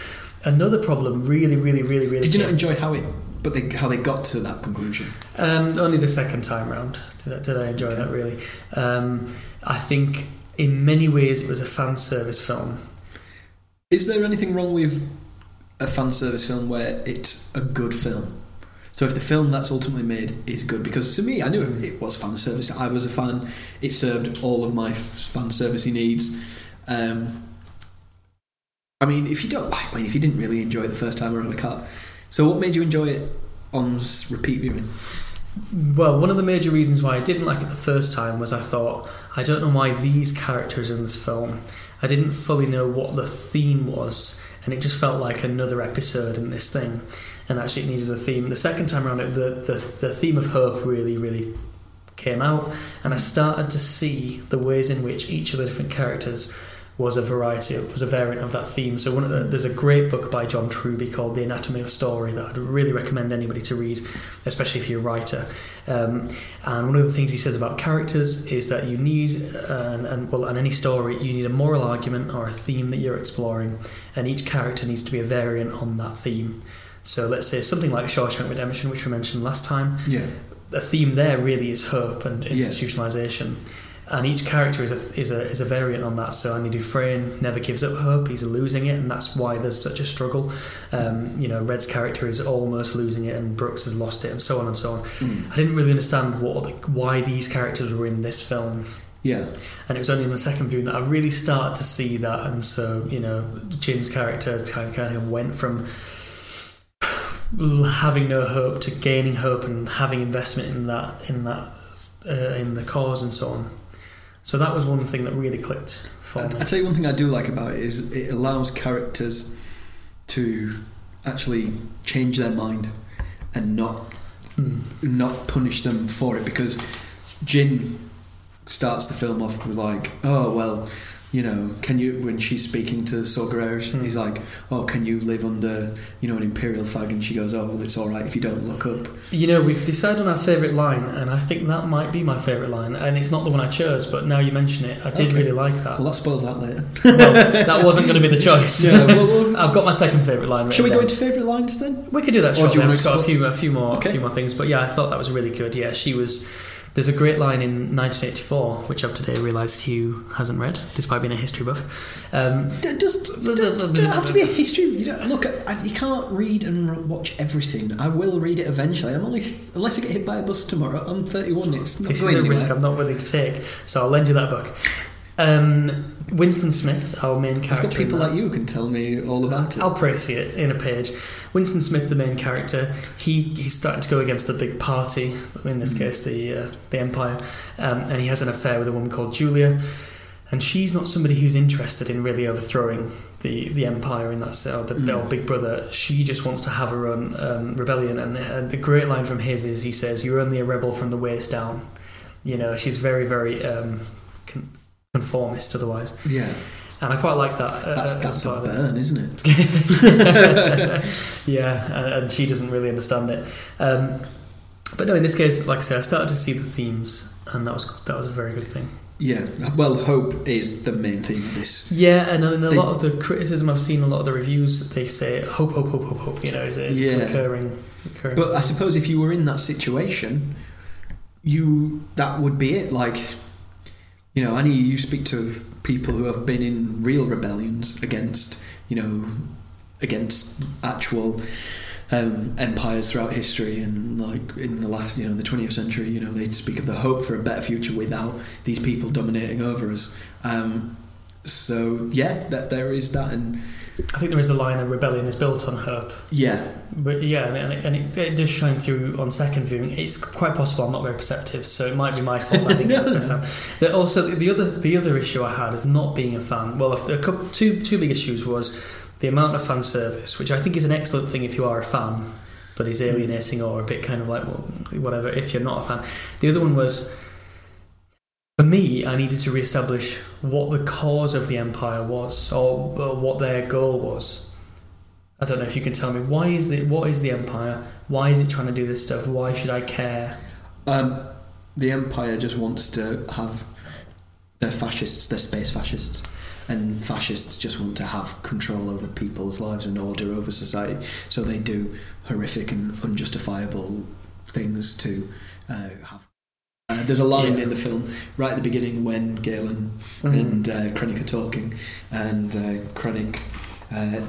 Another problem, really. Did you not enjoy how they got to that conclusion? Only the second time round did I enjoy that really. I think in many ways it was a fan service film. Is there anything wrong with a fan service film where it's a good film? So if the film that's ultimately made is good, because to me, I knew it was fan service. I was a fan. It served all of my fan servicey needs. I mean, if you didn't really enjoy it the first time around, I can't. So what made you enjoy it on repeat viewing? Well, one of the major reasons why I didn't like it the first time was I thought, I don't know why these characters are in this film. I didn't fully know what the theme was, and it just felt like another episode in this thing. And actually, it needed a theme. The second time around, the theme of hope really, really came out, and I started to see the ways in which each of the different characters was a variant of that theme. So there's a great book by John Truby called The Anatomy of Story that I'd really recommend anybody to read, especially if you're a writer. And one of the things he says about characters is that you need, in any story, you need a moral argument or a theme that you're exploring, and each character needs to be a variant on that theme. So let's say something like Shawshank Redemption, which we mentioned last time. Yeah. The theme there really is hope and institutionalization. Yeah. And each character is a variant on that. So Andy Dufresne never gives up hope; he's losing it, and that's why there's such a struggle. Red's character is almost losing it, and Brooks has lost it, and so on and so on. I didn't really understand why these characters were in this film. Yeah, and it was only in the second viewing that I really started to see that. And so Jin's character kind of went from having no hope to gaining hope and having investment in that in the cause and so on. So that was one thing that really clicked for me. I'll tell you one thing I do like about it is it allows characters to actually change their mind and not punish them for it, because Jin starts the film off with like, oh, well, when she's speaking to Saw Gerrera, he's like, oh, can you live under, an imperial flag? And she goes, oh, well, it's all right if you don't look up. We've decided on our favourite line, and I think that might be my favourite line, and it's not the one I chose, but now you mention it, I did really like that. Well, that spoils that later. Well, that wasn't going to be the choice. Yeah, well, I've got my second favourite line. Shall we go into favourite lines then? We could do that shortly. I've got a few more things, but yeah, I thought that was really good. Yeah, she was... There's a great line in 1984, which I've today realised Hugh hasn't read, despite being a history buff. Doesn't have to be a history... You can't read and watch everything. I will read it eventually. Unless I get hit by a bus tomorrow, I'm 31. It's not going anywhere. This is a risk I'm not willing to take, so I'll lend you that book. Winston Smith, our main character... I've got people like you who can tell me all about it. I'll praise it in a page. Winston Smith, the main character, he's starting to go against the big party, in this case the Empire, and he has an affair with a woman called Julia, and she's not somebody who's interested in really overthrowing the Empire in that, or or Big Brother. She just wants to have her own rebellion, and the great line from his is, he says, "You're only a rebel from the waist down." She's very, very conformist otherwise. Yeah. And I quite like that. That's a burn, isn't it? Yeah, and she doesn't really understand it. But no, in this case, like I say, I started to see the themes, and that was a very good thing. Yeah, well, hope is the main theme of this. Yeah, and in a lot of the criticism I've seen, a lot of the reviews, they say hope. Is recurring. But I suppose if you were in that situation, that would be it. Like, Annie, you speak to people who have been in real rebellions against actual empires throughout history, and like in the last, the 20th century, they speak of the hope for a better future without these people dominating over us. So yeah, that there is that, and I think there is a line of rebellion is built on hope. Yeah, but yeah, and it does shine through on second viewing. It's quite possible I'm not very perceptive, so it might be my fault. I think. But also the other issue I had is not being a fan. Well, two big issues was the amount of fan service, which I think is an excellent thing if you are a fan. but he's alienating or a bit kind of like, well, whatever, if you're not a fan. The other one was, for me, I needed to reestablish what the cause of the Empire was, or what their goal was. I don't know if you can tell me, what is the Empire? Why is it trying to do this stuff? Why should I care? The Empire just wants to have their fascists, their space fascists, and fascists just want to have control over people's lives and order over society. So they do horrific and unjustifiable things to have. There's a line in the film right at the beginning when Galen and Krennic are talking, and Krennic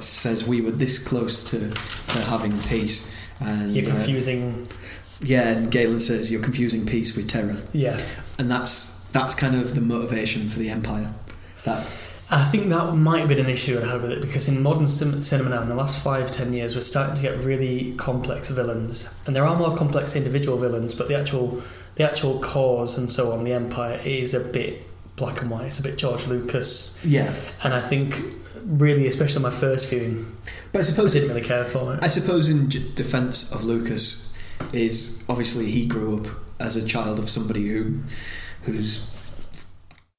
says, "We were this close to having peace." And you're confusing. And Galen says, "You're confusing peace with terror." Yeah, and that's kind of the motivation for the Empire. That, I think, that might have been an issue I had with it, because in modern cinema now, in the last 5-10 years, we're starting to get really complex villains, and there are more complex individual villains, but the actual cause and so on, the Empire, is a bit black and white. It's a bit George Lucas. Yeah, and I think, really, especially my first viewing, but I suppose I didn't really care for it. I suppose in defence of Lucas is, obviously, he grew up as a child of somebody whose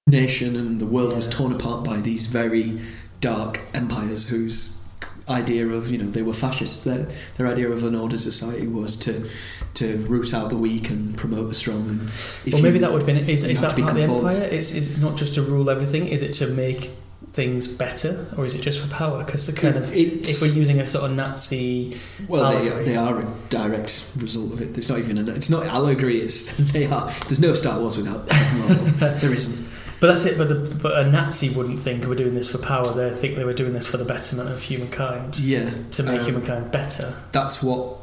nation and the world was torn apart by these very dark empires, whose idea of, they were fascists. Their idea of an ordered society was to root out the weak and promote the strong. And maybe that would have been, is that part of the Empire? It's not just to rule everything. Is it to make things better, or is it just for power? Because the kind of, if we're using a sort of Nazi, they are a direct result of it. It's not even it's not allegory. There's no Star Wars without the second level. There isn't. But that's it. But a Nazi wouldn't think we're doing this for power. They think they were doing this for the betterment of humankind. Yeah, to make humankind better. That's what.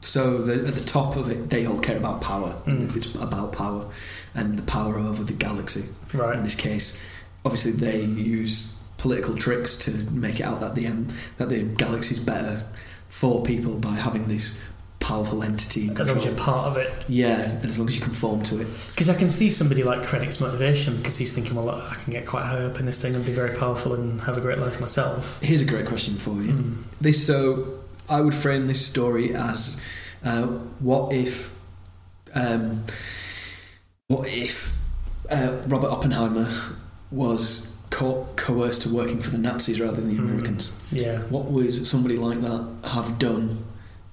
So at the top of it, they all care about power. Mm. It's about power, and the power over the galaxy. Right. In this case. Obviously, they use political tricks to make it out that the galaxy's better for people by having this powerful entity. As long as you're part of it. Yeah, and as long as you conform to it. Because I can see somebody like Krennic's motivation, because he's thinking, well, I can get quite high up in this thing and be very powerful and have a great life myself. Here's a great question for you. Mm. So I would frame this story as, what if Robert Oppenheimer was coerced to working for the Nazis rather than the Americans. Yeah. What would somebody like that have done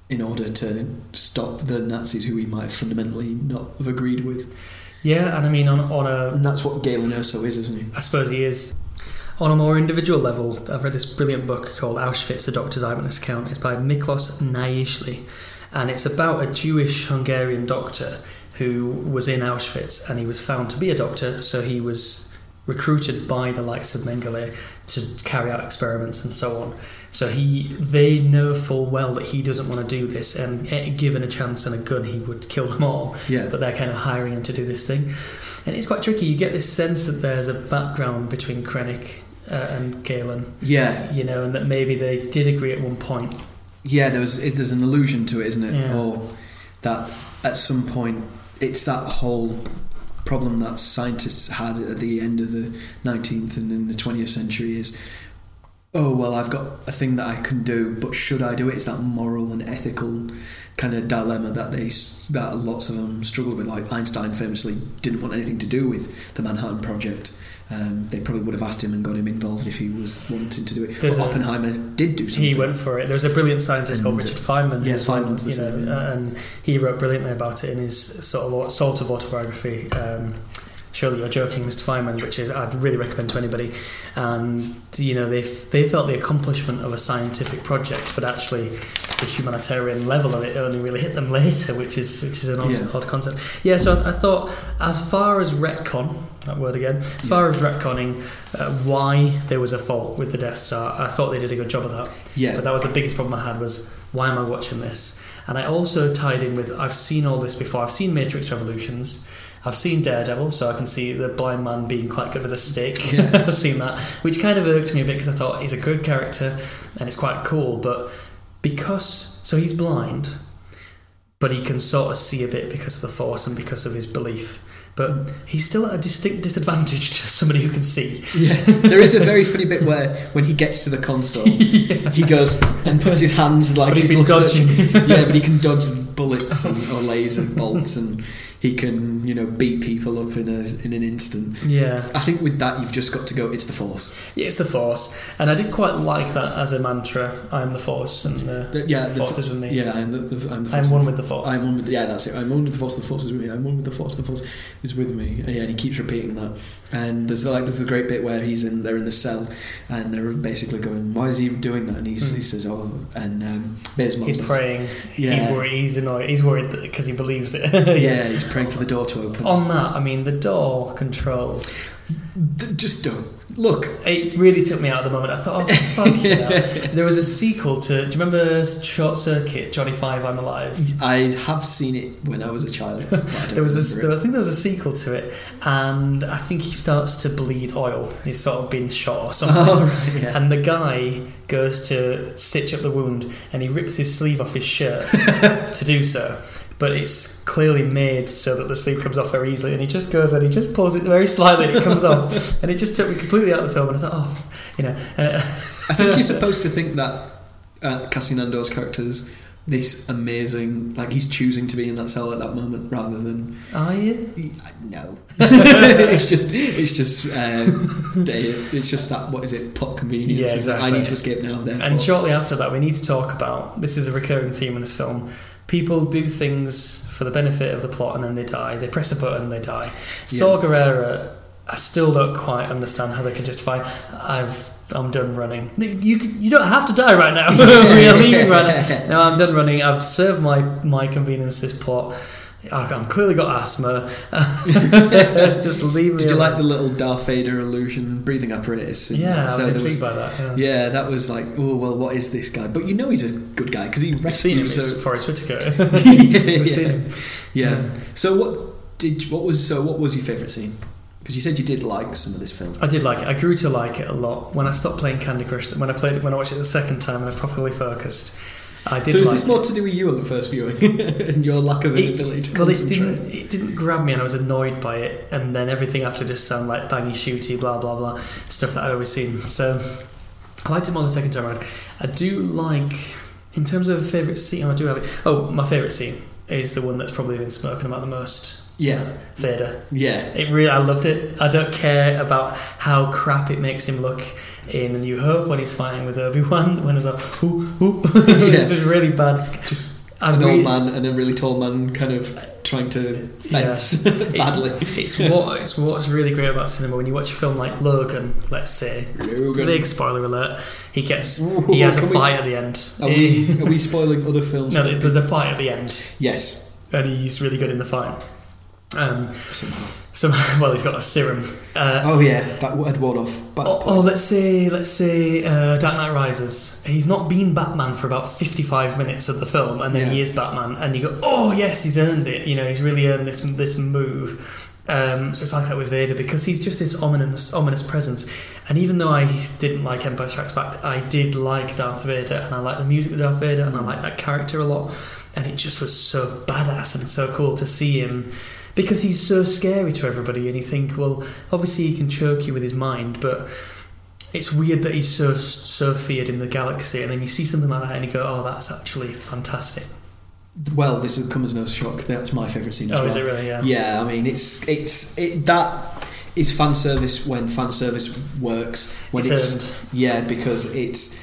in order to stop the Nazis, who we might fundamentally not have agreed with? Yeah, and I mean, and that's what Galen Erso is, isn't he? I suppose he is. On a more individual level, I've read this brilliant book called Auschwitz, The Doctor's Eyewitness Account. It's by Miklos Naiishly, and it's about a Jewish-Hungarian doctor who was in Auschwitz, and he was found to be a doctor, so he was recruited by the likes of Mengele to carry out experiments and so on. So they know full well that he doesn't want to do this, and given a chance and a gun, he would kill them all. Yeah. But they're kind of hiring him to do this thing. And it's quite tricky. You get this sense that there's a background between Krennic and Galen. Yeah. And that maybe they did agree at one point. Yeah, there's an allusion to it, isn't it? Yeah. Or that at some point, it's that whole problem that scientists had at the end of the 19th and in the 20th century is, I've got a thing that I can do, but should I do it? It's that moral and ethical kind of dilemma that lots of them struggled with. Like Einstein famously didn't want anything to do with the Manhattan Project. They probably would have asked him and got him involved if he was wanting to do it. But Oppenheimer did do something. He went for it. There's a brilliant scientist called Richard Feynman. Yeah, Feynman's the same. And he wrote brilliantly about it in his sort of autobiography, Surely You're Joking, Mr. Feynman, which is, I'd really recommend to anybody. And, they felt the accomplishment of a scientific project, but actually the humanitarian level of it only really hit them later, which is an odd concept. Yeah, so I thought, as far as retcon, that word again, as far as retconning why there was a fault with the Death Star, I thought they did a good job of that. Yeah. But that was the biggest problem I had, was, why am I watching this? And I also tied in with, I've seen all this before. I've seen Matrix Revolutions. I've seen Daredevil, so I can see the blind man being quite good with a stick. Yeah. I've seen that, which kind of irked me a bit, because I thought, he's a good character and it's quite cool, but so he's blind, but he can sort of see a bit because of the Force and because of his belief. but he's still at a distinct disadvantage to somebody who can see. Yeah, there is a very funny bit where when he gets to the console, he goes and puts his hands like he's been dodging. Yeah, but he can dodge bullets and, or laser bolts, and he can, you know, beat people up in an instant. Yeah, I think with that you've just got to go, it's the Force. Yeah, it's the Force, and I did quite like that as a mantra. I am the Force, and the Force is with me. Yeah, I'm one with the Force. The Force is with me. I'm one with the Force. The Force is with me. And he keeps repeating that. And there's a great bit where they're in the cell, and they're basically going, "Why is he doing that?" And he says, "Oh," and he's praying. Yeah. He's worried. He's annoyed. He's worried because he believes it. Yeah, he's praying for the door to open. On that, I mean, the door controls. Just don't look. It really took me out at the moment. I thought, oh, fuck yeah. There was a sequel to. Do you remember Short Circuit? Johnny Five, I'm Alive. I have seen it when I was a child. I think there was a sequel to it, and I think he starts to bleed oil. He's sort of been shot or something. Oh, right, yeah. And the guy goes to stitch up the wound, and he rips his sleeve off his shirt to do so. But it's clearly made so that the sleeve comes off very easily, and he just goes and he just pulls it very slightly and it comes off, and it just took me completely out of the film, and I thought, I think you're supposed to think that Cassian Andor's character's this amazing, like he's choosing to be in that cell at that moment rather than... Are you? No. It's just plot convenience. Yeah, exactly. I need to escape now, therefore. And shortly after that, we need to talk about, this is a recurring theme in this film, people do things for the benefit of the plot and then they die. They press a button and they die. Yeah. Saw Gerrera, I still don't quite understand how they can justify. I'm done running. You don't have to die right now. We are leaving right now. No, I'm done running. I've served my convenience this plot. I've clearly got asthma. Just leave me. Did you like the little Darth Vader illusion breathing apparatus? Yeah, I was intrigued by that. Yeah, that was like, oh well, what is this guy? But you know he's a good guy because he rescued him. Forest Whitaker. Yeah. So what was your favourite scene? Because you said you did like some of this film. I did like it. I grew to like it a lot. When I stopped playing Candy Crush, when I watched it the second time and I properly focused, I did. So is this more to do with you on the first viewing and your lack of ability to concentrate? It didn't grab me, and I was annoyed by it. And then everything after just sounded like bangy, shooty, blah blah blah stuff that I'd always seen. So I liked it more the second time around. I do like, in terms of a favourite scene, I do have it. Oh, my favourite scene is the one that's probably been spoken about the most. Yeah, Vader. Yeah, I loved it. I don't care about how crap it makes him look in A New Hope when he's fighting with Obi-Wan. When he's like, "Ooh," it's just really bad. Just an old man and a really tall man kind of trying to fence badly. It's what's really great about cinema when you watch a film like Logan. Let's say, big spoiler alert. He has a fight at the end. Are we spoiling other films? No, there's a fight at the end. Yes, and he's really good in the fight. He's got a serum. That had worn off. Let's say Dark Knight Rises. He's not been Batman for about 55 minutes of the film, and then he is Batman, and you go, oh yes, he's earned it. You know, he's really earned this move. So it's like that with Vader because he's just this ominous presence. And even though I didn't like Empire Strikes Back, I did like Darth Vader, and I like the music of Darth Vader, and I like that character a lot. And it just was so badass and so cool to see him. Because he's so scary to everybody, and you think, well, obviously he can choke you with his mind, but it's weird that he's so feared in the galaxy. And then you see something like that, and you go, "Oh, that's actually fantastic." Well, this will come as no shock. That's my favourite scene. Is it really? Yeah. Yeah, I mean, that is fan service when fan service works. When it's earned. Yeah, because it's.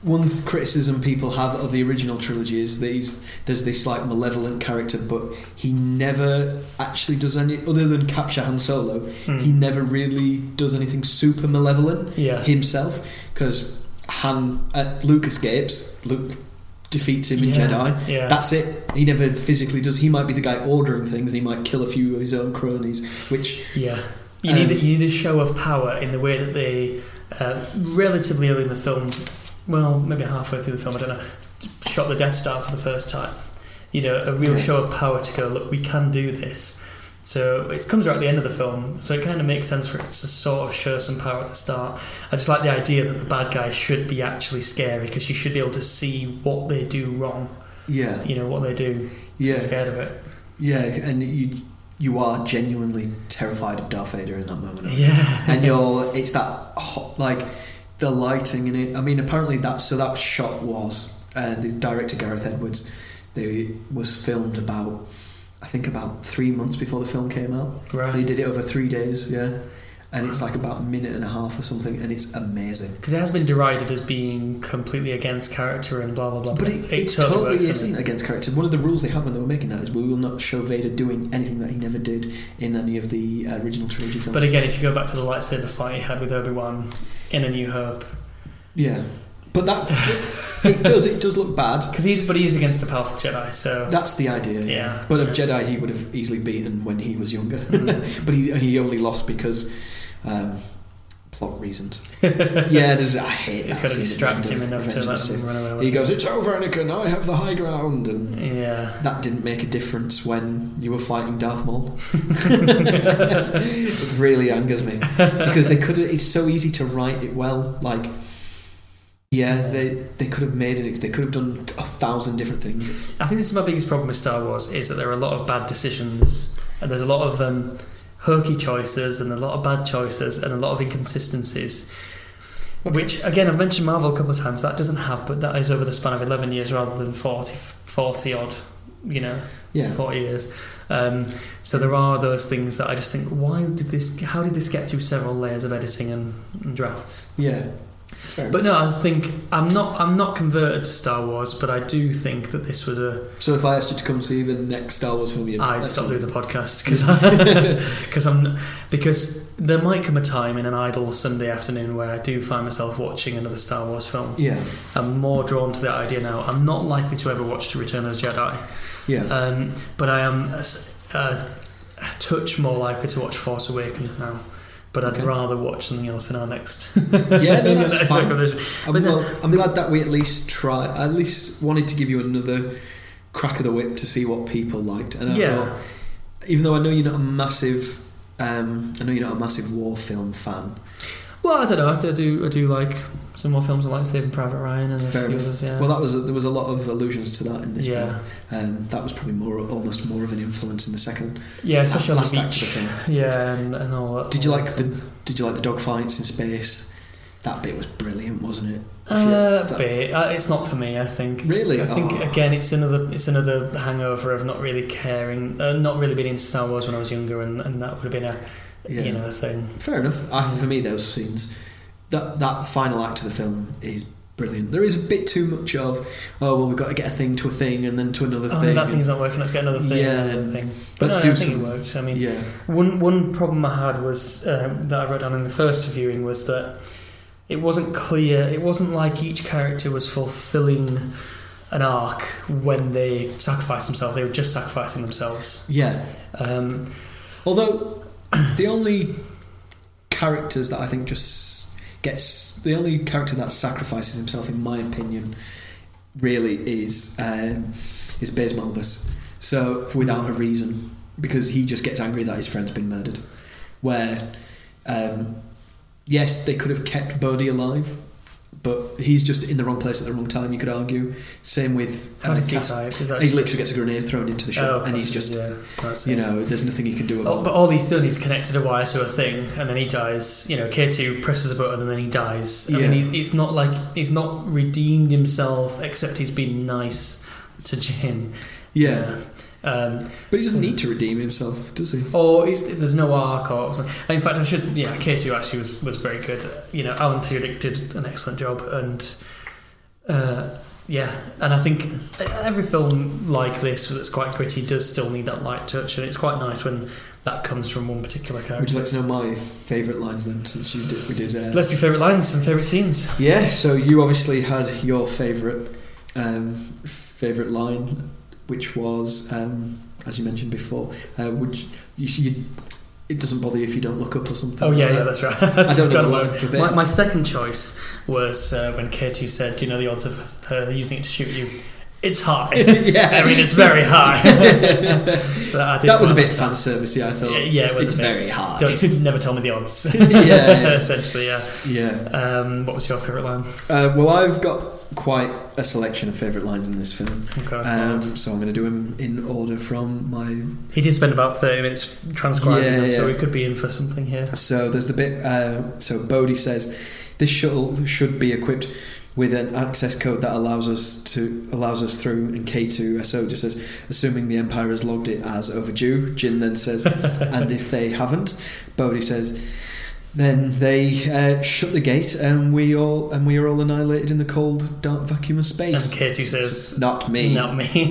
One criticism people have of the original trilogy is that there's this like malevolent character, but he never actually does any other than capture Han Solo. He never really does anything super malevolent himself, because Luke escapes. Luke defeats him in Jedi. Yeah. That's it. He never physically does. He might be the guy ordering things, and he might kill a few of his own cronies. Which you need a show of power in the way that they relatively early in the film. Well, maybe halfway through the film, I don't know, shot the Death Star for the first time. You know, a real show of power to go, look, we can do this. So it comes right at the end of the film, so it kind of makes sense for it to sort of show some power at the start. I just like the idea that the bad guy should be actually scary, because you should be able to see what they do wrong. Yeah. You know, what they do. Yeah. I'm scared of it. Yeah, and you... you are genuinely terrified of Darth Vader in that moment. Yeah. And it's that hot, like the lighting in it. I mean, apparently that shot was the director Gareth Edwards. They was filmed about 3 months before the film came out. Right. They did it over 3 days. Yeah. And it's like about a minute and a half or something, and it's amazing. Because it has been derided as being completely against character and blah, blah, blah. But it totally isn't against character. One of the rules they had when they were making that is we will not show Vader doing anything that he never did in any of the original trilogy films. But again, if you go back to the lightsaber fight he had with Obi-Wan in A New Hope. Yeah. But that it does look bad. But he is against a powerful Jedi, so that's the idea. Yeah. But of Jedi, he would have easily beaten when he was younger. Mm-hmm. But he only lost because plot reasons. Yeah, I hate that. He's got to distract him enough to let him run away. He goes, "It's over, Anakin. I have the high ground." And yeah, that didn't make a difference when you were fighting Darth Maul. It really angers me because they could. It's so easy to write it well, like. Yeah, they could have made it. They could have done 1,000 different things. I think this is my biggest problem with Star Wars is that there are a lot of bad decisions, and there's a lot of hokey choices, and a lot of bad choices, and a lot of inconsistencies. Okay. Which, again, I've mentioned Marvel a couple of times. That doesn't have, but that is over the span of 11 years rather than 40 odd. 40 years. So there are those things that I just think, how did this get through several layers of editing and drafts? Yeah. But no, I think I'm not converted to Star Wars, but I do think that this was a. So if I asked you to come see the next Star Wars film, I'd stop doing the podcast because there might come a time in an idle Sunday afternoon where I do find myself watching another Star Wars film. Yeah, I'm more drawn to that idea now. I'm not likely to ever watch The Return of the Jedi. Yeah, but I am a touch more likely to watch Force Awakens now. But I'd rather watch something else in our next. Yeah, no, that's fine. I'm glad that we at least wanted to give you another crack of the whip to see what people liked. And I thought, even though I know you're not a massive, war film fan. Well, I don't know. I do like some more films. I like Saving Private Ryan and a few others. Yeah. Well, there was a lot of allusions to that in this film. That was probably more of an influence in the second. Yeah, especially last act of the film. Yeah, and all that. Did you like the dog fights in space? That bit was brilliant, wasn't it? It's not for me. I think. Really, I think again, it's another hangover of not really caring, not really being into Star Wars when I was younger, and that would have been a. Yeah. A thing. Fair enough. For me, those scenes, that final act of the film is brilliant. There is a bit too much of we've got to get a thing to a thing and then to another thing. That thing's not working. Let's get another thing. Yeah, another thing. But I think it worked. I mean, one problem I had was that I wrote down in the first viewing was that it wasn't clear. It wasn't like each character was fulfilling an arc when they sacrificed themselves. They were just sacrificing themselves. Yeah. Although. The only character that sacrifices himself, in my opinion, really is Baze Malbus. So without a reason, because he just gets angry that his friend's been murdered. Where, yes, they could have kept Bodhi alive, but he's just in the wrong place at the wrong time. You could argue. Same with he literally gets a grenade thrown into the ship, and he's just there's nothing he can do about it. But all he's done is connected a wire to a thing, and then he dies. K2 presses a button, and then he dies. I mean, it's not like he's not redeemed himself, except he's been nice to Jin. Yeah. But he doesn't need to redeem himself, does he? Or there's no arc or something. And in fact, K2 actually was very good. Alan Tudyk did an excellent job, and I think every film like this that's quite gritty does still need that light touch, and it's quite nice when that comes from one particular character. Would you like to know my favourite lines then, since we did let's do favourite lines and favourite scenes. Yeah, so you obviously had your favourite favourite line, which was, as you mentioned before, it doesn't bother you if you don't look up or something. Oh, yeah, that's right. I don't know what my second choice was when K2 said, "Do you know the odds of her using it to shoot you? It's high. Yeah. I mean, it's very high. That was a bit fan servicey, I thought. Yeah, it was. It's very high. Never tell me the odds. Yeah. Essentially, yeah. Yeah. What was your favourite line? Well, I've got quite a selection of favourite lines in this film. Okay. So I'm going to do them in order from my... He did spend about 30 minutes transcribing them, so we could be in for something here. So there's the bit... So Bodhi says, "This shuttle should be equipped with an access code that allows us through," and K2SO just says, "Assuming the Empire has logged it as overdue." Jyn then says, "And if they haven't," Bodhi says, "then they shut the gate and we are all annihilated in the cold, dark vacuum of space." And K2 says, Not me.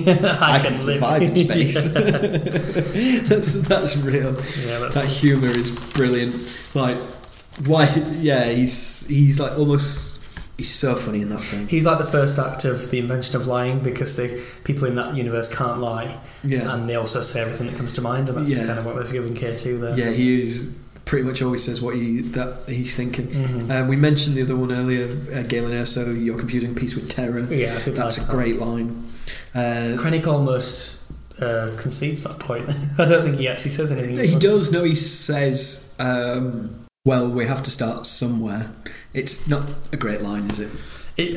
I can survive in space. That's real. Yeah, that humour is brilliant. Like, why? Yeah, he's like almost... He's so funny in that film. He's like the first act of the invention of lying, because the people in that universe can't lie. Yeah. And they also say everything that comes to mind, and that's kind of what they've given K2 there. Yeah, he is pretty much always says what he's thinking. Mm-hmm. We mentioned the other one earlier, Galen Erso, "You're confusing peace with terror." Yeah, I think that's a great line. Krennic almost concedes that point. I don't think he actually says anything. He does. No, he says, "Well, we have to start somewhere." It's not a great line, is it?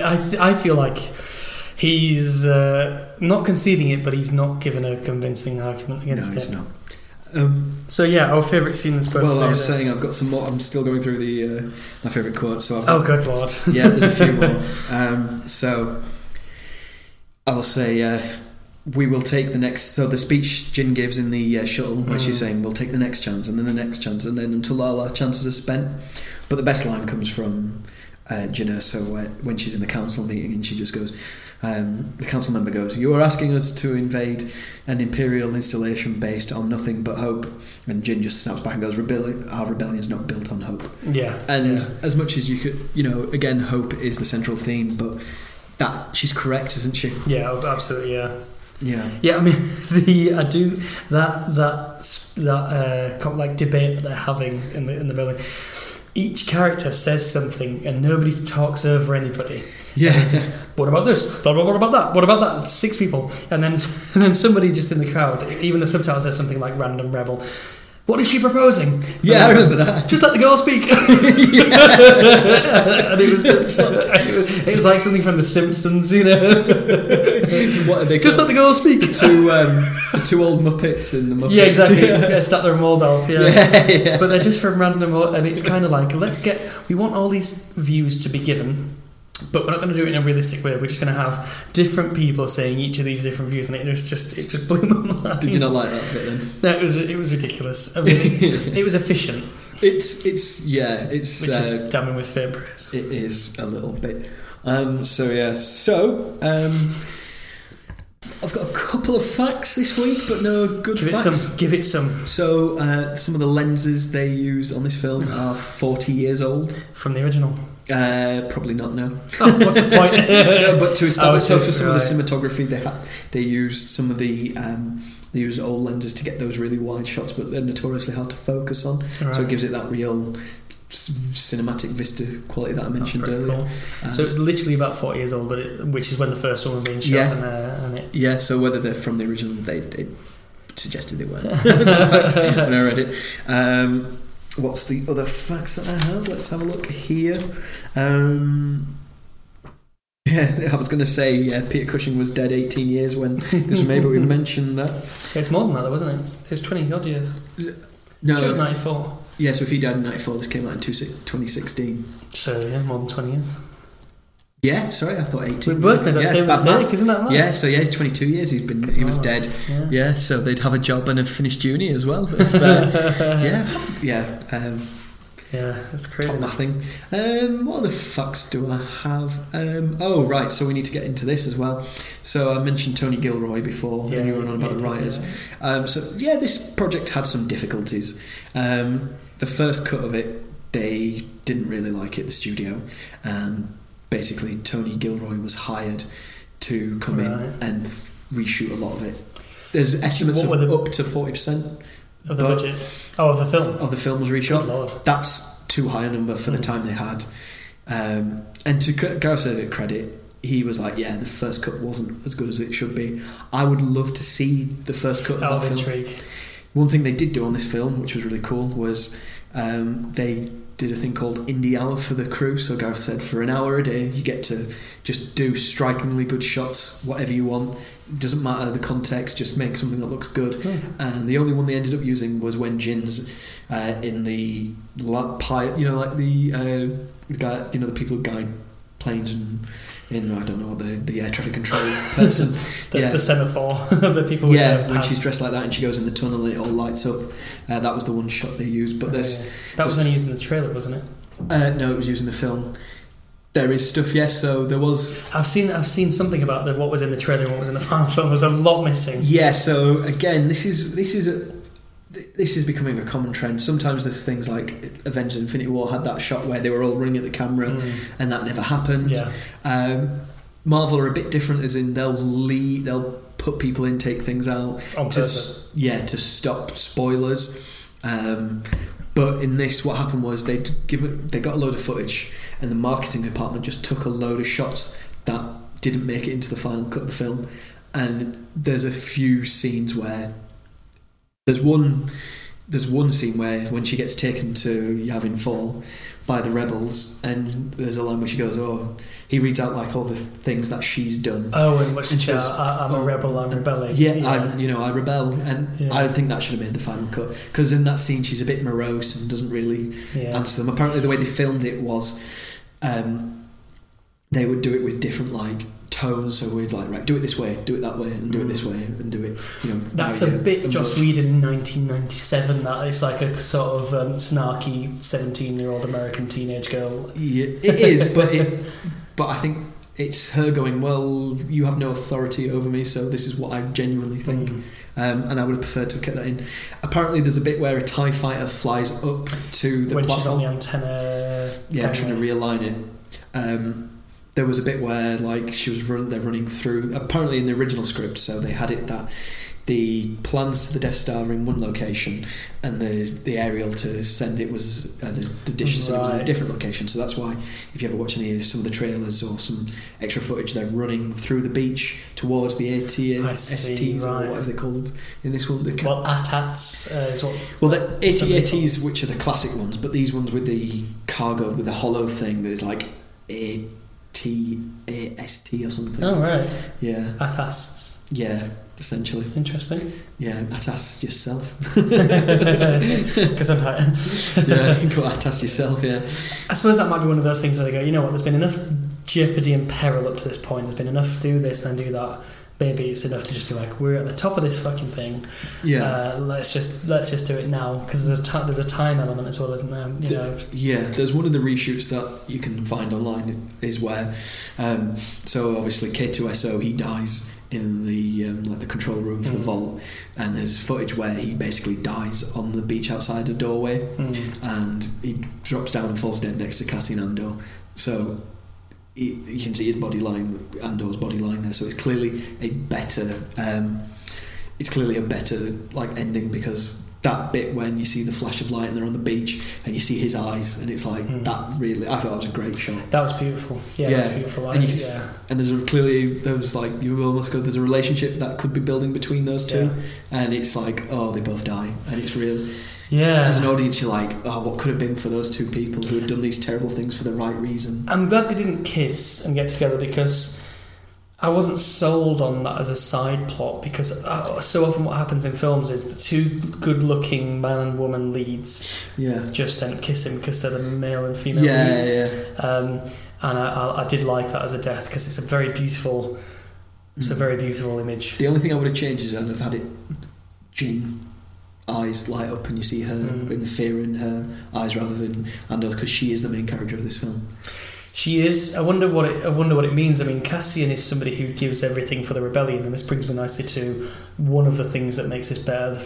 I feel like he's not conceding it, but he's not given a convincing argument against it. No, he's not. So yeah, our favourite scene is both. Well, I was saying I've got some more. I'm still going through the my favourite quotes. So good lord! Yeah, there's a few more. So I'll say, "We will take the next..." So the speech Jyn gives in the shuttle, where she's saying, "We'll take the next chance, and then the next chance, and then until all our chances are spent." But the best line comes from Jyn Erso when she's in the council meeting, and she just goes... the council member goes, "You are asking us to invade an imperial installation based on nothing but hope." And Jyn just snaps back and goes, "Our rebellion's not built on hope." Yeah. And as much as you could... You know, again, hope is the central theme, but that... She's correct, isn't she? Yeah, absolutely, yeah. Yeah, yeah. I mean, debate that they're having in the building. Each character says something, and nobody talks over anybody. Yeah. Like, what about this? What about that? What about that? It's 6 people, and then somebody just in the crowd, even the subtitles, says something like "random rebel." What is she proposing? Yeah, I remember that. Just let the girl speak. And it was just... It was like something from The Simpsons, you know. What are they just called? Let the girl speak. The two old Muppets in the Muppets. Yeah, exactly. Yeah, Statler and Waldorf, yeah. But they're just from random... And it's kind of like, we want all these views to be given, but we're not going to do it in a realistic way. We're just going to have different people saying each of these different views, and it just blew my mind. Did you not like that bit then? No, it was ridiculous. I mean, it was efficient. It's which is damning with fair praise. It is a little bit. I've got a couple of facts this week, but no good facts. Give it some. So some of the lenses they used on this film are 40 years old from the original. Probably not now. Oh, what's the point? No, but to establish some of the cinematography, they used old lenses to get those really wide shots, but they're notoriously hard to focus on. Right. So it gives it that real cinematic vista quality that I mentioned earlier. Cool. So it's literally about 40 years old, which is when the first one was being shot. Yeah. Yeah. So whether they're from the original, it suggested they weren't. In fact, when I read it. What's the other facts that I have? Let's have a look here. I was going to say Peter Cushing was dead 18 years when this was made, but we mentioned that. It's more than that, though, wasn't it? It was 20 odd years. No, it was 94. Yeah, so if he died in 94, this came out in 2016. So yeah, more than 20 years. Yeah, sorry, I thought 18. We both made that same mistake, isn't that right? Yeah, so 22 years he was dead. Yeah. So they'd have a job and have finished uni as well. If, that's crazy. Top nothing. What other facts do I have? So we need to get into this as well. So I mentioned Tony Gilroy before, and you were on about the writers. Yeah. This project had some difficulties. The first cut of it, they didn't really like it, the studio, and basically Tony Gilroy was hired to come in and reshoot a lot of it. There's estimates of up to 40% of the budget of the film was reshot. Good Lord. That's too high a number for the time they had, and to Gareth Edwards' credit, he was like, yeah, the first cut wasn't as good as it should be. I would love to see the first cut of that film. One thing they did do on this film, which was really cool, was they did a thing called Indie Hour for the crew. So Gareth said, for an hour a day, you get to just do strikingly good shots, whatever you want. It doesn't matter the context, just make something that looks good. And the only one they ended up using was when Jin's in the pilot, you know, like the guy, you know, the people who guide planes and, you know, I don't know what the air traffic control person, the semaphore, the people. Yeah, when she's dressed like that and she goes in the tunnel and it all lights up. That was the one shot they used. But that was only used in the trailer, wasn't it? No, it was used in the film. There is stuff, yes. So there was. I've seen something about what was in the trailer and what was in the final film. There was a lot missing. Yeah. So again, this is becoming a common trend. Sometimes there's things like Avengers: Infinity War had that shot where they were all running at the camera, and that never happened. Yeah. Marvel are a bit different, as in they'll put people in, take things out on purpose. To stop spoilers. But in this, what happened was they got a load of footage. And the marketing department just took a load of shots that didn't make it into the final cut of the film. And there's a few scenes where there's one scene where when she gets taken to Yavin 4 by the rebels, and there's a line where she goes, "Oh," he reads out like all the things that she's done. Oh, and what she says, "I'm a rebel, I'm rebelling." Yeah. I rebel, and yeah. I think that should have made the final cut because in that scene she's a bit morose and doesn't really answer them. Apparently, the way they filmed it was, they would do it with different tones, so we'd right, do it this way, do it that way, and do it this way, and do it, you know. That's a bit Joss Whedon in 1997, that it's like a sort of snarky 17-year-old American teenage girl. Yeah, it is, but I think it's her going, well, you have no authority over me, so this is what I genuinely think. And I would have preferred to have kept that in. Apparently there's a bit where a TIE fighter flies up to the platform. When she's on the antenna. Yeah, trying to realign it. There was a bit where they're running through, apparently in the original script, so they had it that the plans to the Death Star are in one location and the aerial to send it was the dish to send it was in a different location. So that's why if you ever watch some of the trailers or some extra footage, they're running through the beach towards the ATSTs or whatever they're called in this one. Well, ATATs is what. Well, the ATATs, which are the classic ones, but these ones with the cargo with the hollow thing that is like a TAST or something. Oh, right. Yeah. ATASTs. Yeah, essentially. Interesting. Yeah, ATAST yourself. Because I'm tired. Yeah, you can go ATAST yourself, yeah. I suppose that might be one of those things where they go, you know what, there's been enough jeopardy and peril up to this point. There's been enough do this and do that. Maybe it's enough to just be like, we're at the top of this fucking thing. Yeah. Let's just do it now because there's a time element as well, isn't there? Yeah. There's one of the reshoots that you can find online is where, so obviously K2SO he dies in the the control room for the vault, and there's footage where he basically dies on the beach outside a doorway, and he drops down and falls dead next to Cassian Andor. So. You can see his body lying, Andor's body lying there. So it's clearly a better ending because that bit when you see the flash of light and they're on the beach and you see his eyes and it's like that really. I thought that was a great shot. That was beautiful. Yeah. That was beautiful. And and there's a relationship that could be building between those two, and it's like they both die and it's real. Yeah. As an audience, you're like, oh, what could have been for those two people who had done these terrible things for the right reason? I'm glad they didn't kiss and get together because I wasn't sold on that as a side plot because so often what happens in films is the two good-looking man and woman leads just end up kissing because they're the male and female leads. Yeah. And I did like that as a death because it's a very beautiful image. The only thing I would have changed is I'd have had it Jin eyes light up and you see her in the fear in her eyes rather than Andor's because she is the main character of this film. She is. I wonder what it means. I mean, Cassian is somebody who gives everything for the rebellion, and this brings me nicely to one of the things that makes this better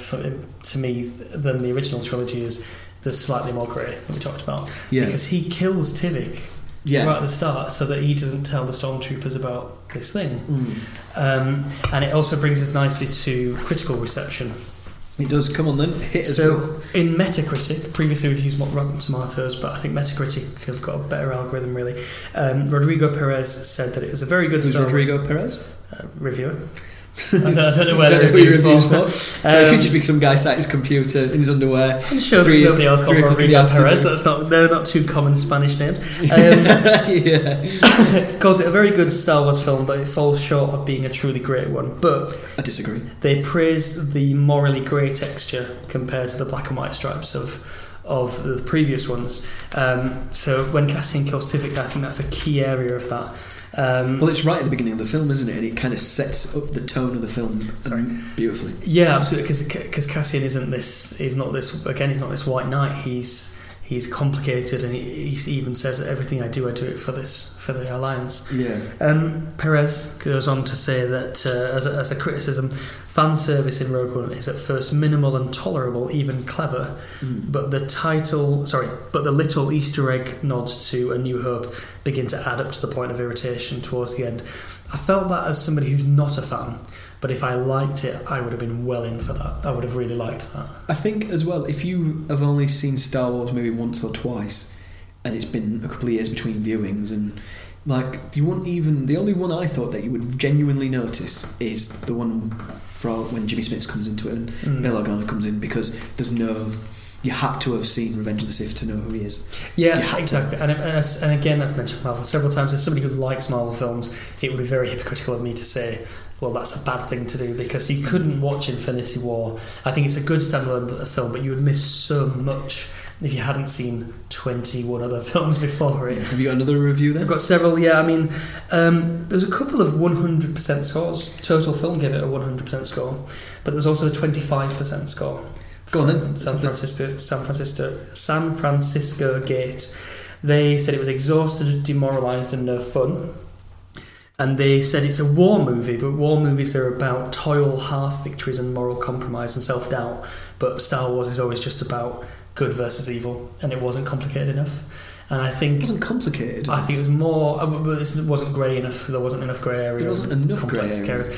to me than the original trilogy is there's slightly more grey that we talked about because he kills Tivik right at the start so that he doesn't tell the Stormtroopers about this thing, and it also brings us nicely to critical reception. It does. Come on then. Hit us. So in Metacritic, previously we've used Rotten Tomatoes, but I think Metacritic have got a better algorithm really. Rodrigo Perez said that it was a very good Star Wars. Who's Rodrigo Perez? Reviewer. I don't know where the reviews for. So it could just be some guy sat at his computer in his underwear. I'm sure there's nobody else called Rodrigo Perez. They're not two common Spanish names. Yeah. It calls it a very good Star Wars film, but it falls short of being a truly great one. But I disagree. They praised the morally grey texture compared to the black and white stripes of the previous ones. So when Cassian kills Tivik, I think that's a key area of that. Well, it's right at the beginning of the film, isn't it? And it kind of sets up the tone of the film beautifully. Yeah, absolutely. Because Cassian isn't this. He's not this. Again, he's not this white knight. He's complicated, and he even says that everything I do it for the alliance. Yeah. Perez goes on to say that as a criticism, fan service in Rogue One is at first minimal and tolerable, even clever, but the little Easter egg nods to A New Hope begin to add up to the point of irritation towards the end. I felt that as somebody who's not a fan. But if I liked it, I would have been well in for that. I would have really liked that. I think as well, if you have only seen Star Wars maybe once or twice, and it's been a couple of years between viewings, and like you won't even... The only one I thought that you would genuinely notice is the one for when Jimmy Smits comes into it and Bail Organa comes in, because there's no... You have to have seen Revenge of the Sith to know who he is. Yeah, exactly. And again, I've mentioned Marvel several times. As somebody who likes Marvel films, it would be very hypocritical of me to say, well, that's a bad thing to do, because you couldn't watch Infinity War. I think it's a good standalone film, but you would miss so much if you hadn't seen 21 other films before it. Have you got another review then? I've got several, yeah. I mean, there's a couple of 100% scores. Total Film gave it a 100% score, but there's also a 25% score. Go on then. San Francisco Gate. They said it was exhausted, demoralised, and no fun. And they said it's a war movie, but war movies are about toil, half victories, and moral compromise and self-doubt. But Star Wars is always just about good versus evil, and it wasn't complicated enough. And I think it wasn't complicated. I think it was more. It wasn't grey enough. There wasn't enough grey area. There wasn't enough grey area.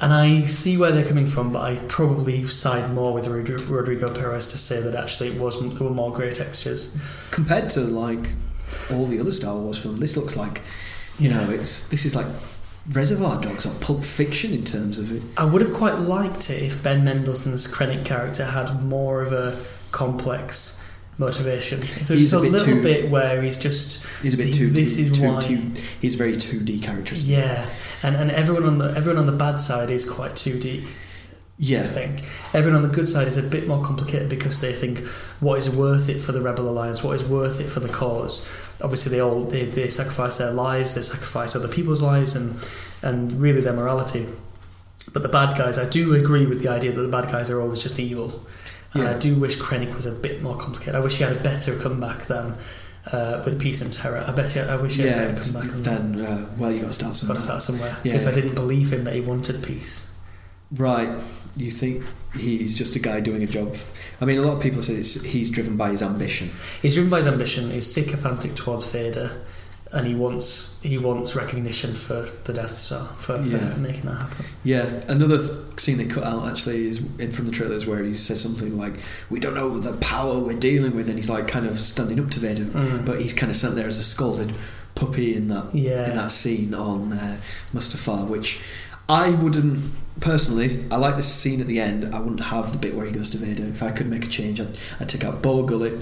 And I see where they're coming from, but I probably side more with Rodrigo Perez to say that actually there were more grey textures compared to like all the other Star Wars films. This looks like, you know, this is like Reservoir Dogs or Pulp Fiction in terms of it. I would have quite liked it if Ben Mendelsohn's Krennic character had more of a complex motivation. So he's just a little bit where he's a bit 2D. This is why he's very 2D character. Yeah, and everyone on the bad side is quite 2D. Yeah, I think everyone on the good side is a bit more complicated because they think what is worth it for the Rebel Alliance, what is worth it for the cause. Obviously, they sacrifice their lives, they sacrifice other people's lives, and really their morality. But the bad guys, I do agree with the idea that the bad guys are always just evil. Yeah. I do wish Krennic was a bit more complicated. I wish he had a better comeback than with Peace and Terror. I wish he had a better comeback than well, you got to start somewhere. Because I didn't believe him that he wanted peace. Right. You think he's just a guy doing a job? I mean, a lot of people say he's driven by his ambition. He's driven by his ambition. He's sycophantic towards Vader, and he wants recognition for the Death Star for making that happen. Yeah, another scene they cut out actually is from the trailers where he says something like, "We don't know the power we're dealing with," and he's like kind of standing up to Vader, but he's kind of sat there as a scalded puppy in that scene on Mustafar, which I wouldn't personally. I like this scene at the end. I wouldn't have the bit where he goes to Vader. If I could make a change, I'd take out Bor Gullet.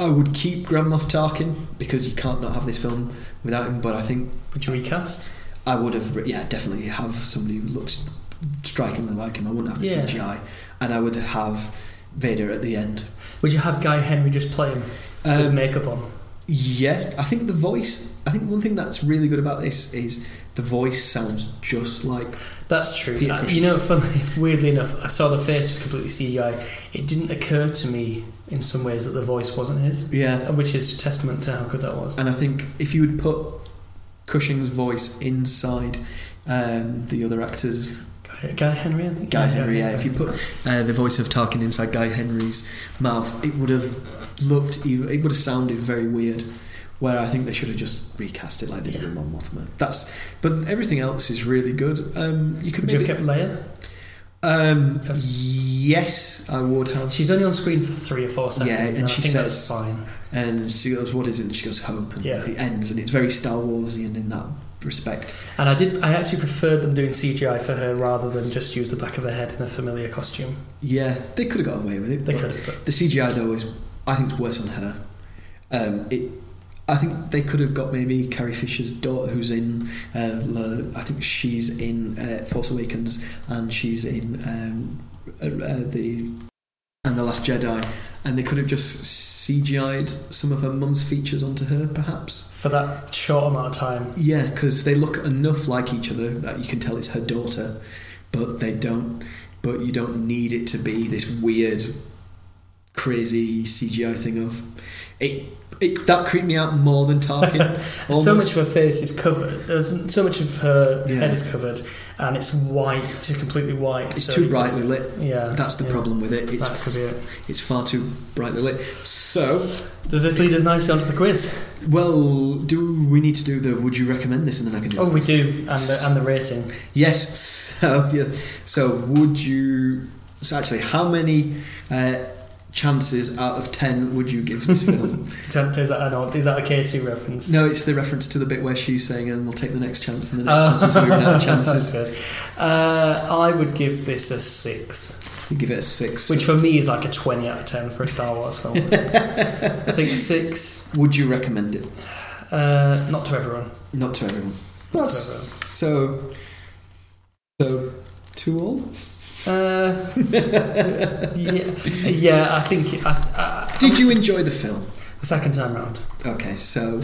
I would keep Grand Moff Tarkin because you can't not have this film without him. But I think, would you recast? I would have, definitely have somebody who looks strikingly like him. I wouldn't have the CGI, and I would have Vader at the end. Would you have Guy Henry just play him with makeup on? Yeah, I think the voice. I think one thing that's really good about this is the voice sounds just like. That's true. Weirdly enough, I saw the face was completely CGI. It didn't occur to me, in some ways, that the voice wasn't his. Yeah. Which is testament to how good that was. And I think if you would put Cushing's voice inside the other actors... Guy Henry, I think? Guy Henry. If you put the voice of Tarkin inside Guy Henry's mouth, it would have looked... It would have sounded very weird, where I think they should have just recast it like they did with Mon Mothma. But everything else is really good. You could have kept Leia? Yes. Yes, I would have. She's only on screen for 3 or 4 seconds. Yeah, and she says that's fine. And she goes, "What is it?" And she goes, "Hope." And yeah, it ends, and it's very Star Warsian in that respect. And I actually preferred them doing CGI for her rather than just use the back of her head in a familiar costume. Yeah, they could have got away with it. They could have. But the CGI though is, I think, it's worse on her. I think they could have got maybe Carrie Fisher's daughter, who's in, I think she's in Force Awakens, and she's in the Last Jedi, and they could have just CGI'd some of her mum's features onto her, perhaps, for that short amount of time. Yeah, because they look enough like each other that you can tell it's her daughter, but they don't. But you don't need it to be this weird, crazy CGI thing of it. That creeped me out more than Tarkin. So much of her face is covered. There's so much of her head is covered, and it's white. It's completely white. It's too brightly lit. Yeah, that's the problem with it. That could be it. It's far too brightly lit. So, does this lead us nicely onto the quiz? Well, do we need to do the "Would you recommend this?" and then I can do. Oh, we do, and the rating. Yes. So, yeah. So, would you? So, actually, how many? Chances out of 10 would you give this film? Is that a K2 reference? No, it's the reference to the bit where she's saying, and we'll take the next chance and the next chance until we run out of chances. I would give this a 6. You give it a 6, which for me is like a 20 out of 10 for a Star Wars film. I think 6. Would you recommend it? Not to everyone. Not to everyone. So 2 all. Yeah, I think. Did you enjoy the film the second time round? Okay, so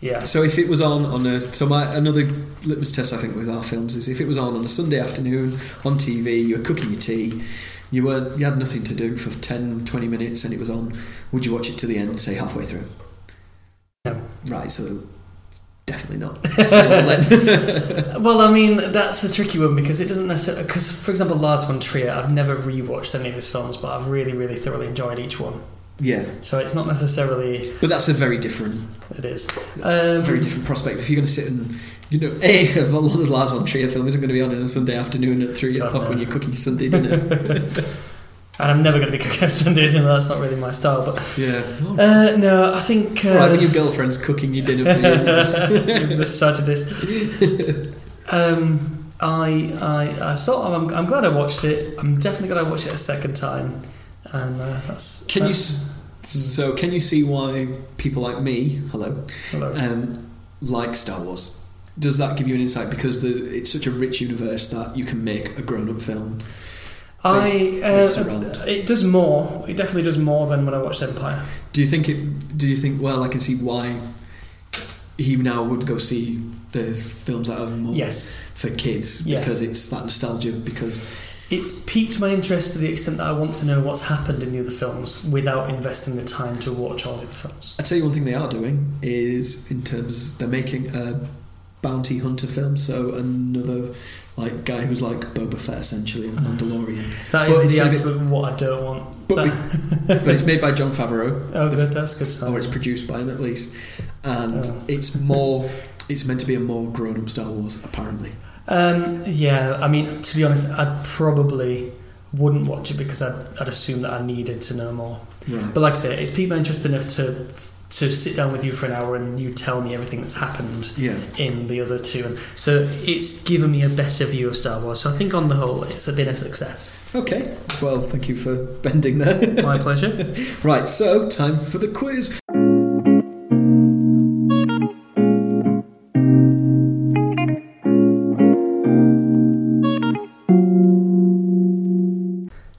yeah. So if it was another litmus test, I think, with our films is if it was on a Sunday afternoon on TV, you were cooking your tea, you had nothing to do for 10, 20 minutes, and it was on. Would you watch it to the end? Say halfway through. No. Right. So. Definitely not. Well, I mean, that's a tricky one because it doesn't necessarily. Because, for example, Lars von Trier, I've never rewatched any of his films, but I've really, really thoroughly enjoyed each one. Yeah. So it's not necessarily. But that's a very different. It is. Very different prospect. If you're going to sit and, a lot of Lars von Trier film isn't going to be on a Sunday afternoon at 3 o'clock when you're cooking your Sunday dinner. And I'm never going to be cooking Sunday dinner. That's not really my style. But yeah, no, I think. Right, when your girlfriend's cooking your dinner for you, misogynist. I sort of. I'm glad I watched it. I'm definitely glad I watched it a second time. And that's. Can you see why people like me, hello, like Star Wars? Does that give you an insight? Because it's such a rich universe that you can make a grown-up film. It does more. It definitely does more than when I watched Empire. Do you think? Well, I can see why he now would go see the films that are more for kids because it's that nostalgia. Because it's piqued my interest to the extent that I want to know what's happened in the other films without investing the time to watch all the other films. I tell you one thing they are doing is in terms they're making a bounty hunter film. So another. Like guy who's like Boba Fett essentially, Mandalorian. That is the absolute what I don't want. But it's made by Jon Favreau. Oh, that's good stuff. Or it's produced by him at least, and it's meant to be a more grown-up Star Wars apparently. Yeah, I mean, to be honest, I probably wouldn't watch it because I'd assume that I needed to know more. Right. But like I say, it's piqued my interest enough to sit down with you for an hour and you tell me everything that's happened in the other two. So it's given me a better view of Star Wars. So I think on the whole, it's been a success. Okay. Well, thank you for bending there. My pleasure. Right, so time for the quiz.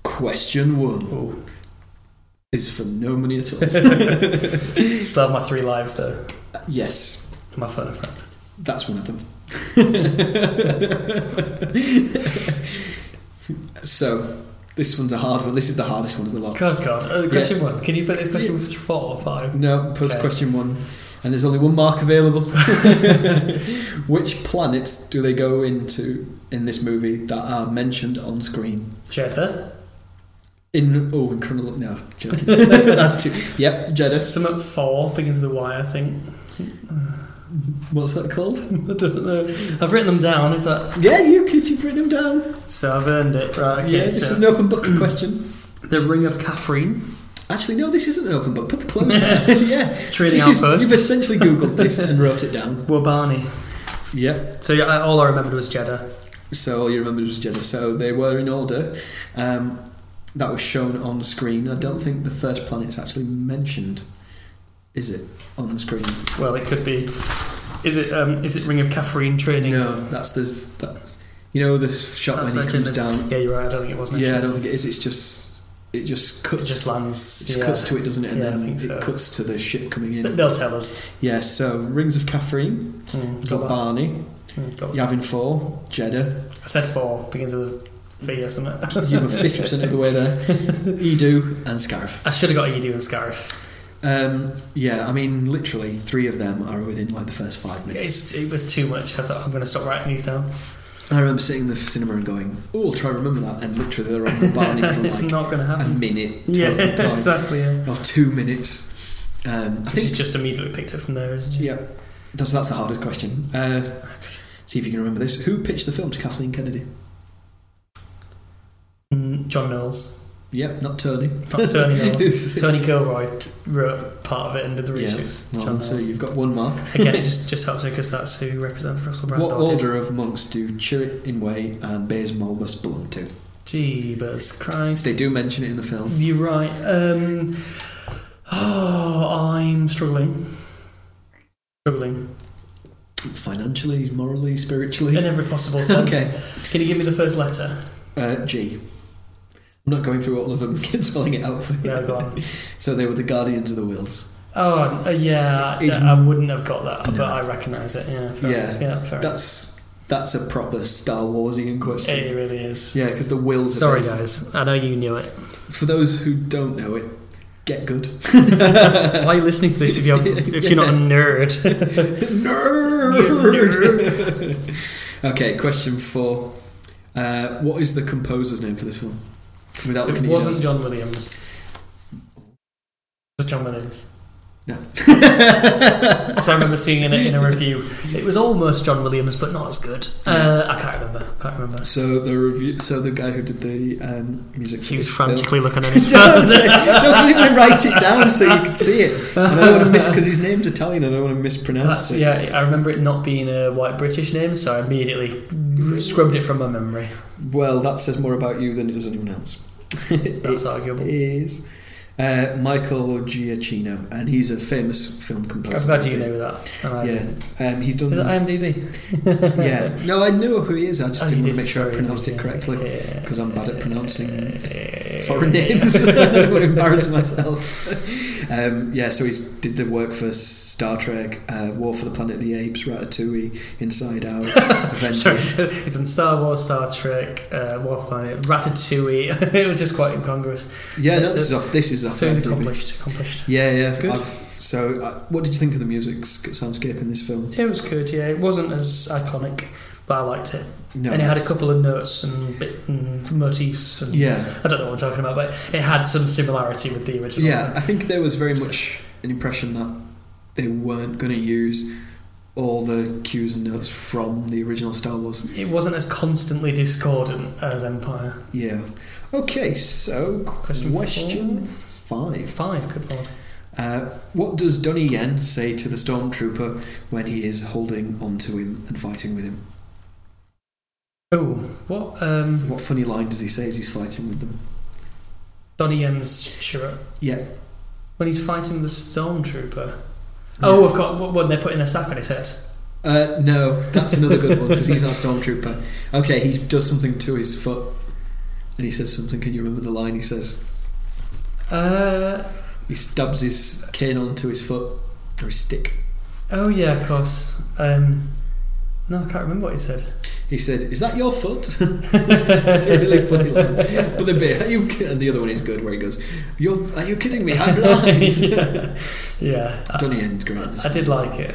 Question 1. Ooh. Is for no money at all. Still have my 3 lives though. Yes. My phone friend. That's one of them. So, this one's a hard one. This is the hardest one of the lot. God. Question 1. Can you put this question 4 or 5? No, put question 1. And there's only 1 mark available. Which planets do they go into in this movie that are mentioned on screen? Jeddah. In chronology, no, Jeddah. That's 2. Yep, Jeddah. Some at 4 begins with a Y, I think. What's that called? I don't know. I've written them down. If that... Yeah, you've written them down. So I've earned it, right? Okay, yeah, this is an open book question. The Ring of Catherine. Actually, no, this isn't an open book. Put the clothes there. Yeah. Trading Outpost. You've essentially Googled this and wrote it down. Wabani. Yep. So yeah, all I remembered was Jeddah. So all you remembered was Jeddah. So they were in order. That was shown on screen. I don't think the first planet's actually mentioned. Is it on the screen? Well, it could be. Is it Ring of Catherine trading? No, that's you know the shot when he comes down. Yeah, you're right. I don't think it was mentioned. Yeah, I don't think it is. It just cuts. It just lands. It just cuts to it, doesn't it? And then it cuts to the ship coming in. They'll tell us. Yeah. So Rings of Catherine. Got Barney. Yavin 4. Jeddah. I said 4. Begins with a V or something. You were 50% of the way there. Edu and Scarif. I should have got Edu and Scarif. Yeah, I mean, literally 3 of them are within like the first 5 minutes. It was too much. I thought, I'm going to stop writing these down. I remember sitting in the cinema and going, oh, I'll try to remember that. And literally they're on the Barney for it's like not going to happen. A minute. Yeah, time. Exactly. Yeah. Or 2 minutes. I think you just immediately picked it from there, isn't it? Yeah. That's the hardest question. See if you can remember this. Who pitched the film to Kathleen Kennedy? John Knowles. Yep, not Tony. Tony Gilroy wrote part of it and did the reshoots. Yeah, well, so you've got 1 mark. Again, it just helps me because that's who represented Russell Brand. What order of monks do Chirrut, Inwe and Baze Malbus belong to? Jeebus Christ! They do mention it in the film. You're right. I'm struggling. Financially, morally, spiritually, in every possible sense. Okay. Can you give me the first letter? G. I'm not going through all of them and spelling it out for you. Yeah, go on. So they were the Guardians of the Wheels. Oh, yeah. I wouldn't have got that, but I recognise it. Yeah, fair enough. That's a proper Star Warsian question. It really is. Yeah, because the Wheels... Sorry, guys. I know you knew it. For those who don't know it, get good. Why are you listening to this if you're not a nerd? Nerd! Okay, question 4. What is the composer's name for this film? So it wasn't John Williams. It was John Williams. No. I remember seeing it in a review. It was almost John Williams, but not as good. I can't remember. So the review. So the guy who did the music. He was frantically looking at his phone. No, I didn't even write it down so you could see it. And I don't want to miss because his name's Italian. And I don't want to mispronounce it. Yeah, I remember it not being a white British name, so I immediately scrubbed it from my memory. Well, that says more about you than it does anyone else. That's arguable. It is Michael Giacchino, and he's a famous film composer. I'm glad you knew that. He's done. Is it IMDb? Yeah. No, I know who he is. I just didn't want to make sure I pronounced it correctly because I'm bad at pronouncing foreign names. I don't want to embarrass myself. So he's did the work for Star Trek, War for the Planet of the Apes, Ratatouille, Inside Out, Avengers. Sorry, it's in Star Wars, Star Trek, War for the Planet, Ratatouille. It was just quite incongruous. Yeah, no, this is off. So he's accomplished. Yeah, yeah. It's good. What did you think of the music soundscape in this film? It was good, yeah. It wasn't as iconic, but I liked it. No, and it had a couple of notes and motifs. And I don't know what I'm talking about, but it had some similarity with the original. Yeah, I think there was very much an impression that they weren't going to use all the cues and notes from the original Star Wars. It wasn't as constantly discordant as Empire. Yeah. Okay, so question 5. 5, good lord. What does Donnie Yen say to the Stormtrooper when he is holding onto him and fighting with him? Oh, what? What funny line does he say as he's fighting with them? Donnie Yen's Chirrut. Yeah. When he's fighting the Stormtrooper. Yeah. Oh, I've got what they're putting a sack on his head. No, that's another good one because he's not a Stormtrooper. Okay, he does something to his foot, and he says something. Can you remember the line he says? He stabs his cane onto his foot or his stick. Oh yeah, of course. No, I can't remember what he said. He said, "Is that your foot?" It's a really funny line. But the bit, and the other one is good, where he goes, "Are you kidding me? I'm blind." Yeah. Donnie Yen's great. I did like it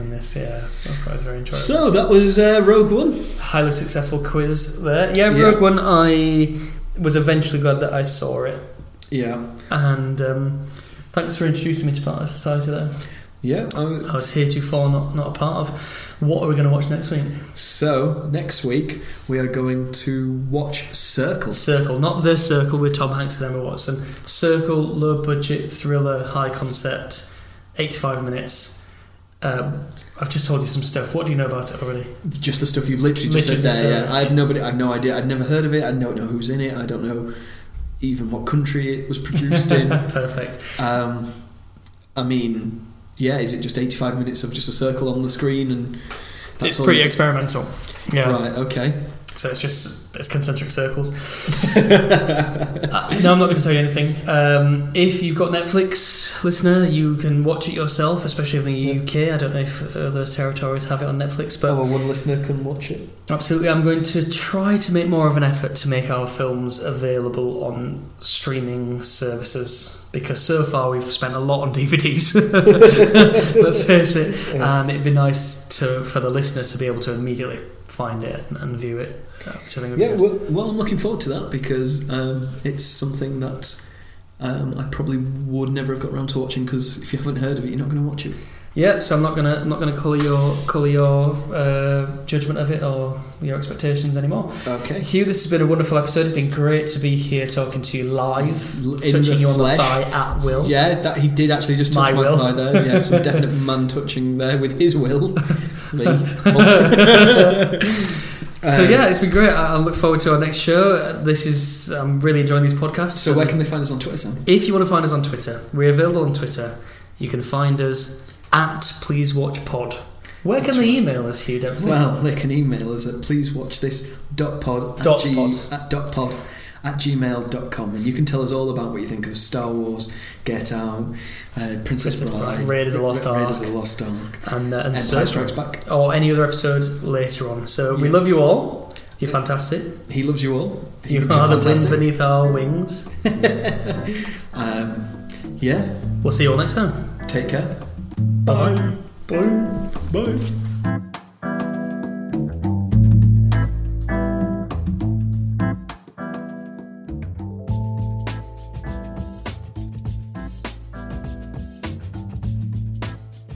in this. Yeah, I thought it was very enjoyable. So that was Rogue One. Highly successful quiz there. Yeah, Rogue One. I was eventually glad that I saw it. Yeah. And thanks for introducing me to Planet Society there. Yeah, I was heretofore not a part of. What are we going to watch next week? So next week we are going to watch Circle. Circle, not The Circle with Tom Hanks and Emma Watson. Circle, low budget thriller, high concept, 85 minutes. I've just told you some stuff. What do you know about it already? Just the stuff you've literally just said there. Yeah. I've no idea. I'd never heard of it. I don't know who's in it. I don't know even what country it was produced in. Perfect. I mean, yeah, is it just 85 minutes of just a circle on the screen? And that's it's all pretty experimental. Yeah. Right, okay. So it's concentric circles. No, I'm not going to tell you anything. If you've got Netflix, listener, you can watch it yourself, especially in the UK. I don't know if those territories have it on Netflix, but one listener can watch it. Absolutely. I'm going to try to make more of an effort to make our films available on streaming services, because so far we've spent a lot on DVDs. Let's face it. Yeah. And it'd be nice for the listener to be able to immediately find it and view it. Which I think I'm looking forward to that, because it's something that I probably would never have got around to watching, because if you haven't heard of it, you're not going to watch it. Yeah, so I'm not going to colour your judgment of it or your expectations anymore. Okay, Hugh, this has been a wonderful episode. It's been great to be here talking to you live, touching you on the thigh at will. Yeah, that he did actually just touch my thigh there. Yeah, some definite man touching there with his will. Me. So yeah, it's been great. I look forward to our next show. I'm really enjoying these podcasts. So where can they find us on Twitter, Sam? If you want to find us on Twitter, we're available on Twitter. You can find us at PleaseWatchPod. Where can they email us, Hugh Dempsey? Well, they can email us at pleasewatchthis.pod@gmail.com, and you can tell us all about what you think of Star Wars, Get Out, Princess Bride, Raiders of the Lost Ark, and Empire Strikes Back, or any other episode later on. So we love you all. You're fantastic. He loves you all. You are the wind beneath our wings. We'll see you all next time. Take care. Bye. Bye. Bye.